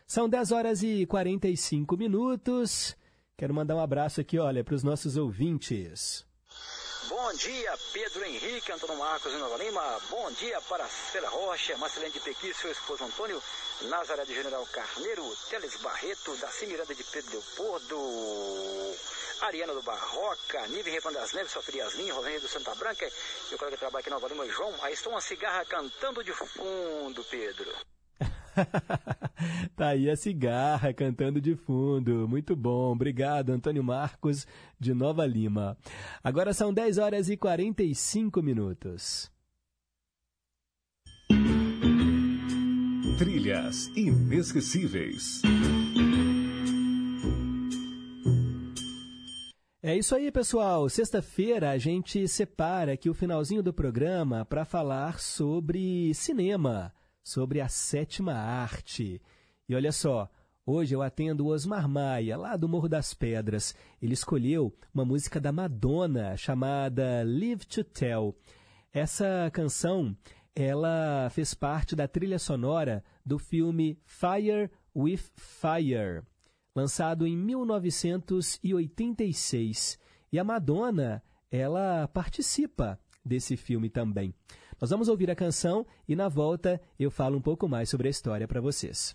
São 10 horas e 45 minutos. Quero mandar um abraço aqui, olha, para os nossos ouvintes. Bom dia, Pedro Henrique, Antônio Marcos, em Nova Lima. Bom dia para Cera Rocha, Marcelene de Pequi, seu esposo Antônio, Nazaré de General Carneiro, Teles Barreto, Daci Miranda de Pedro Leopoldo, Ariana do Barroca, Nive Revan das Neves, Sofia Asmin, Rosane do Santa Branca, e o colega que trabalha aqui em Nova Lima, João. Aí estão uma cigarra cantando de fundo, Pedro. Tá aí a cigarra cantando de fundo. Muito bom, obrigado, Antônio Marcos de Nova Lima. Agora são 10 horas e 45 minutos. Trilhas inesquecíveis. É isso aí, pessoal. Sexta-feira a gente separa aqui o finalzinho do programa para falar sobre cinema, sobre a sétima arte. E olha só, hoje eu atendo o Osmar Maia, lá do Morro das Pedras. Ele escolheu uma música da Madonna, chamada Live to Tell. Essa canção, ela fez parte da trilha sonora do filme Fire with Fire, lançado em 1986. E a Madonna, ela participa desse filme também. Nós vamos ouvir a canção e, na volta, eu falo um pouco mais sobre a história para vocês.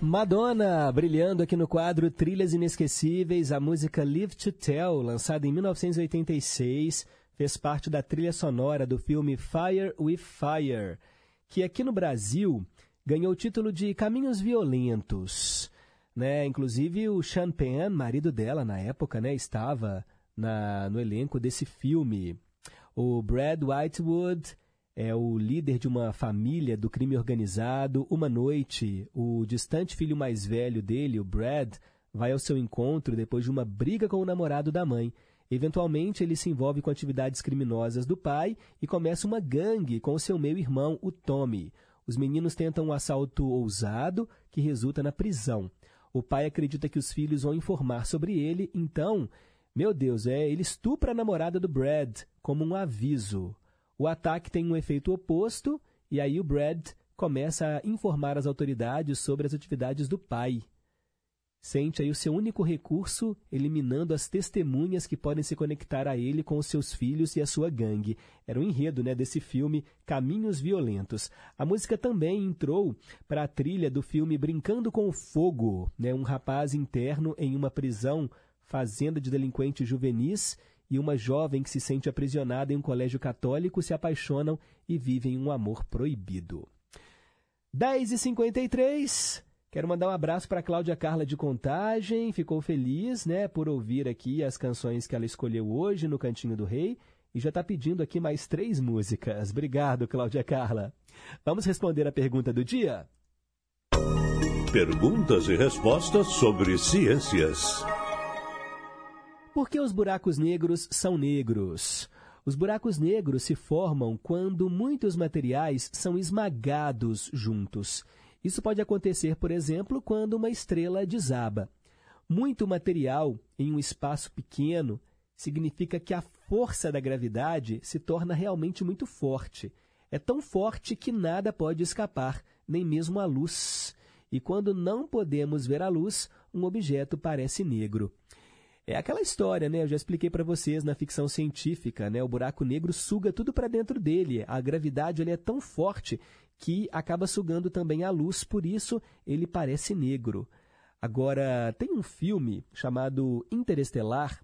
Madonna, brilhando aqui no quadro Trilhas Inesquecíveis, a música Live to Tell, lançada em 1986, fez parte da trilha sonora do filme Fire with Fire, que aqui no Brasil ganhou o título de Caminhos Violentos. Né? Inclusive o Sean Penn, marido dela na época, né, estava no elenco desse filme. O Brad Whitewood é o líder de uma família do crime organizado. Uma noite, o distante filho mais velho dele, o Brad, vai ao seu encontro depois de uma briga com o namorado da mãe. Eventualmente, ele se envolve com atividades criminosas do pai e começa uma gangue com seu meio-irmão, o Tommy. Os meninos tentam um assalto ousado que resulta na prisão. O pai acredita que os filhos vão informar sobre ele, então, meu Deus, ele estupra a namorada do Brad como um aviso. O ataque tem um efeito oposto e aí o Brad começa a informar as autoridades sobre as atividades do pai. Sente aí o seu único recurso, eliminando as testemunhas que podem se conectar a ele com os seus filhos e a sua gangue. Era o enredo, né, desse filme Caminhos Violentos. A música também entrou para a trilha do filme Brincando com o Fogo, né, um rapaz interno em uma prisão, fazenda de delinquentes juvenis, e uma jovem que se sente aprisionada em um colégio católico se apaixonam e vivem um amor proibido. 10h53, quero mandar um abraço para a Cláudia Carla de Contagem, ficou feliz, né, por ouvir aqui as canções que ela escolheu hoje no Cantinho do Rei e já está pedindo aqui mais 3 músicas. Obrigado, Cláudia Carla. Vamos responder a pergunta do dia? Perguntas e respostas sobre ciências. Por que os buracos negros são negros? Os buracos negros se formam quando muitos materiais são esmagados juntos. Isso pode acontecer, por exemplo, quando uma estrela desaba. Muito material em um espaço pequeno significa que a força da gravidade se torna realmente muito forte. É tão forte que nada pode escapar, nem mesmo a luz. E quando não podemos ver a luz, um objeto parece negro. É aquela história, né? Eu já expliquei para vocês na ficção científica, né? O buraco negro suga tudo para dentro dele. A gravidade é tão forte que acaba sugando também a luz, por isso ele parece negro. Agora, tem um filme chamado Interestelar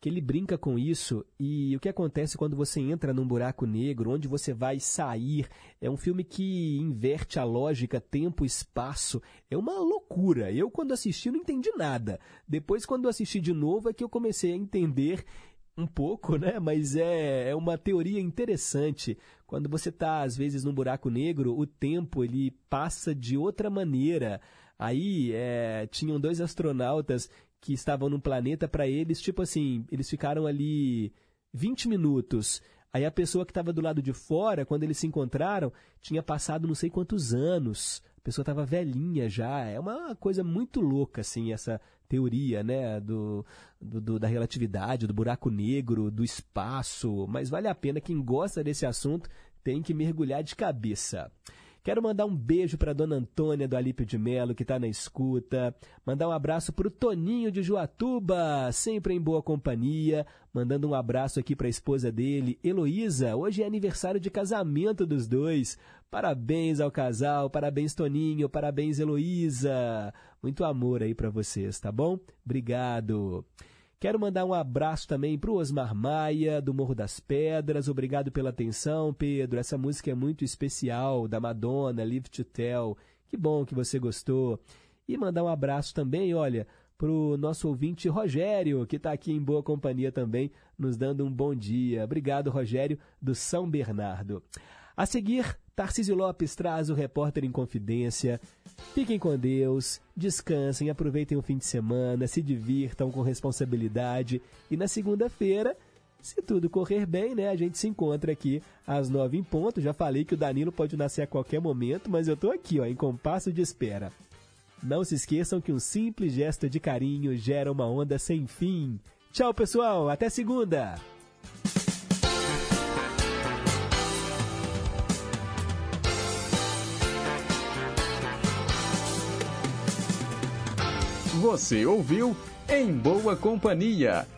que ele brinca com isso, e o que acontece quando você entra num buraco negro, onde você vai sair, é um filme que inverte a lógica tempo e espaço, é uma loucura. Eu, quando assisti, não entendi nada. Depois, quando assisti de novo, é que eu comecei a entender um pouco, né? Mas é uma teoria interessante. Quando você está, às vezes, num buraco negro, o tempo ele passa de outra maneira. Aí, tinham dois astronautas que estavam num planeta, para eles, tipo assim, eles ficaram ali 20 minutos. Aí a pessoa que estava do lado de fora, quando eles se encontraram, tinha passado não sei quantos anos. A pessoa estava velhinha já. É uma coisa muito louca, assim, essa teoria, né, da relatividade, do buraco negro, do espaço, mas vale a pena. Quem gosta desse assunto tem que mergulhar de cabeça. Quero mandar um beijo para a dona Antônia do Alípio de Melo, que está na escuta. Mandar um abraço para o Toninho de Joatuba, sempre em boa companhia. Mandando um abraço aqui para a esposa dele, Heloísa. Hoje é aniversário de casamento dos dois. Parabéns ao casal, parabéns Toninho, parabéns Heloísa. Muito amor aí para vocês, tá bom? Obrigado. Quero mandar um abraço também para o Osmar Maia, do Morro das Pedras. Obrigado pela atenção, Pedro. Essa música é muito especial, da Madonna, Live to Tell. Que bom que você gostou. E mandar um abraço também, olha, para o nosso ouvinte Rogério, que está aqui em boa companhia também, nos dando um bom dia. Obrigado, Rogério, do São Bernardo. A seguir, Tarcísio Lopes traz o Repórter em Confidência. Fiquem com Deus, descansem, aproveitem o fim de semana, se divirtam com responsabilidade. E na segunda-feira, se tudo correr bem, né, a gente se encontra aqui às 9h em ponto. Já falei que o Danilo pode nascer a qualquer momento, mas eu estou aqui, ó, em compasso de espera. Não se esqueçam que um simples gesto de carinho gera uma onda sem fim. Tchau, pessoal, até segunda! Você ouviu Em Boa Companhia,